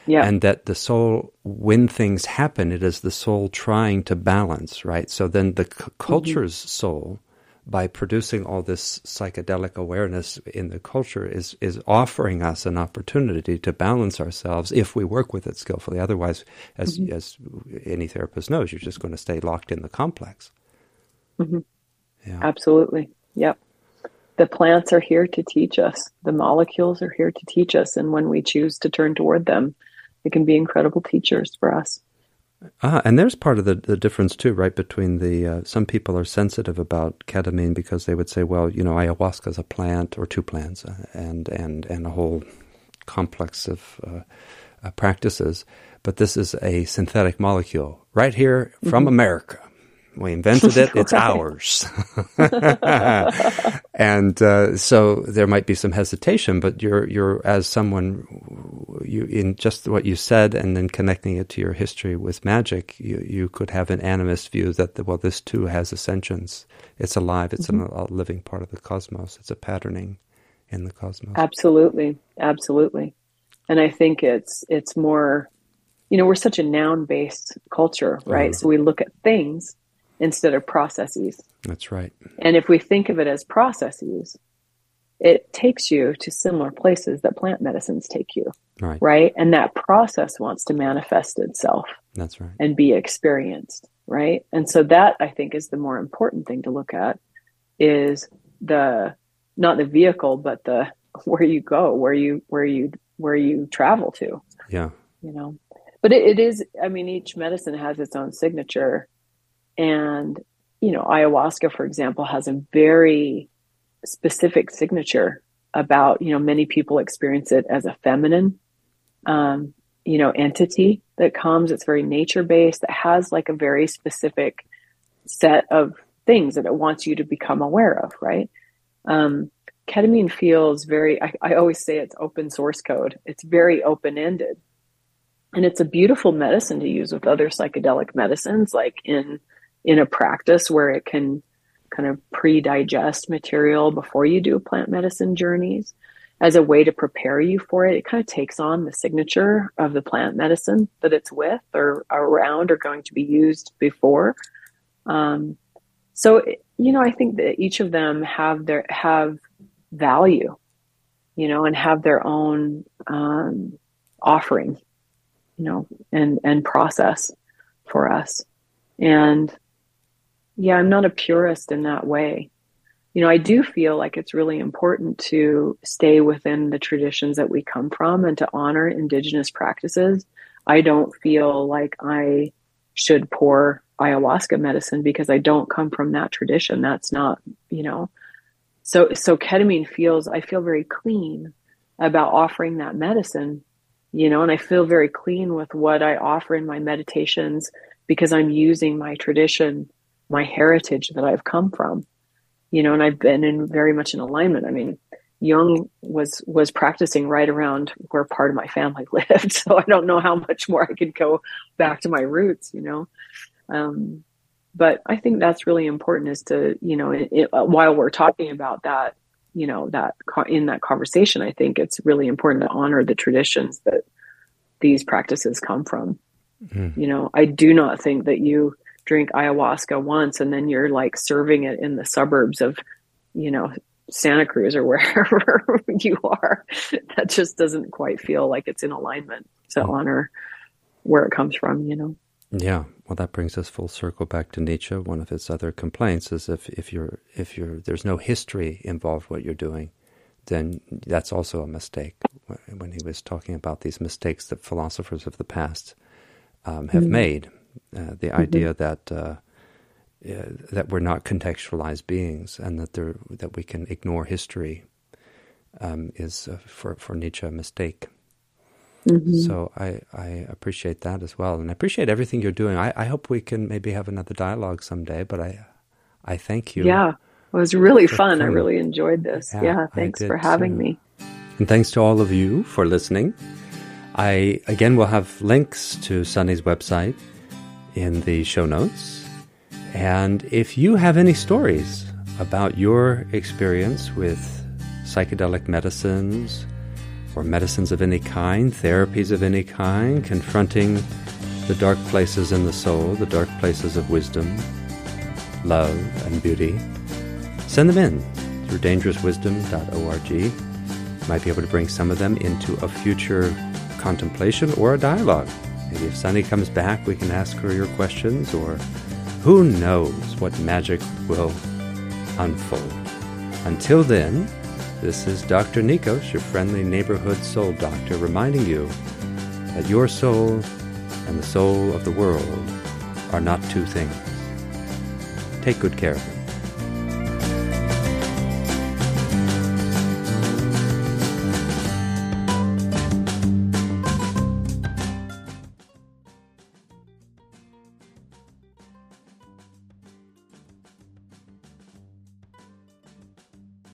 Yeah. And that the soul, when things happen, it is the soul trying to balance, right? So then the culture's soul, by producing all this psychedelic awareness in the culture, is offering us an opportunity to balance ourselves if we work with it skillfully. Otherwise, as any therapist knows, you're just going to stay locked in the complex. Mm-hmm. Yeah. Absolutely. Yep. The plants are here to teach us. The molecules are here to teach us. And when we choose to turn toward them, they can be incredible teachers for us. Ah, and there's part of the difference too, right, between the, some people are sensitive about ketamine because they would say, well, you know, ayahuasca is a plant or two plants and a whole complex of practices, but this is a synthetic molecule right here from America. We invented it, it's ours. And so there might be some hesitation, but you're as someone, you in just what you said and then connecting it to your history with magic, you could have an animist view that, well, this too has ascensions. It's alive, it's a living part of the cosmos. It's a patterning in the cosmos. Absolutely, absolutely. And I think it's more, you know, we're such a noun-based culture, right? So we look at things instead of processes. That's right. And if we think of it as processes, it takes you to similar places that plant medicines take you, right? And that process wants to manifest itself. That's right. And be experienced, right? And so that, I think, is the more important thing to look at, is the, not the vehicle, but the, where you go, where you travel to. Yeah. You know, but it is, I mean, each medicine has its own signature. And, you know, ayahuasca, for example, has a very specific signature about, you know, many people experience it as a feminine, you know, entity that comes. It's very nature-based, that has like a very specific set of things that it wants you to become aware of, right? Ketamine feels very, I always say it's open source code. It's very open-ended. And it's a beautiful medicine to use with other psychedelic medicines, like in a practice where it can kind of pre-digest material before you do plant medicine journeys as a way to prepare you for it. It kind of takes on the signature of the plant medicine that it's with or around or going to be used before. So, you know, I think that each of them have value, you know, and have their own offering, you know, and process for us. And yeah, I'm not a purist in that way. You know, I do feel like it's really important to stay within the traditions that we come from and to honor indigenous practices. I don't feel like I should pour ayahuasca medicine because I don't come from that tradition. That's not, you know, so ketamine feels, I feel very clean about offering that medicine, you know, and I feel very clean with what I offer in my meditations because I'm using my tradition, my heritage that I've come from, you know, and I've been in very much in alignment. I mean, Jung was practicing right around where part of my family lived. So I don't know how much more I could go back to my roots, you know? But I think that's really important is to, you know, while we're talking about that, you know, that in that conversation, I think it's really important to honor the traditions that these practices come from. Mm. You know, I do not think that you drink ayahuasca once and then you're like serving it in the suburbs of, you know, Santa Cruz or wherever you are. That just doesn't quite feel like it's in alignment to honor where it comes from, you know? Yeah. Well, that brings us full circle back to Nietzsche. One of his other complaints is if there's no history involved what you're doing, then that's also a mistake. When he was talking about these mistakes that philosophers of the past have made, the idea that that we're not contextualized beings and that we can ignore history is for Nietzsche a mistake. Mm-hmm. So I appreciate that as well. And I appreciate everything you're doing. I hope we can maybe have another dialogue someday, but I thank you. Yeah, it was really fun. I really enjoyed this. Yeah, thanks for having me. And thanks to all of you for listening. I, again, will have links to Sunny's website in the show notes. And if you have any stories about your experience with psychedelic medicines or medicines of any kind, therapies of any kind, confronting the dark places in the soul, the dark places of wisdom, love, and beauty, send them in through dangerouswisdom.org. Might be able to bring some of them into a future contemplation or a dialogue. Maybe if Sunny comes back, we can ask her your questions, or who knows what magic will unfold. Until then, this is Dr. Nikos, your friendly neighborhood soul doctor, reminding you that your soul and the soul of the world are not two things. Take good care of them.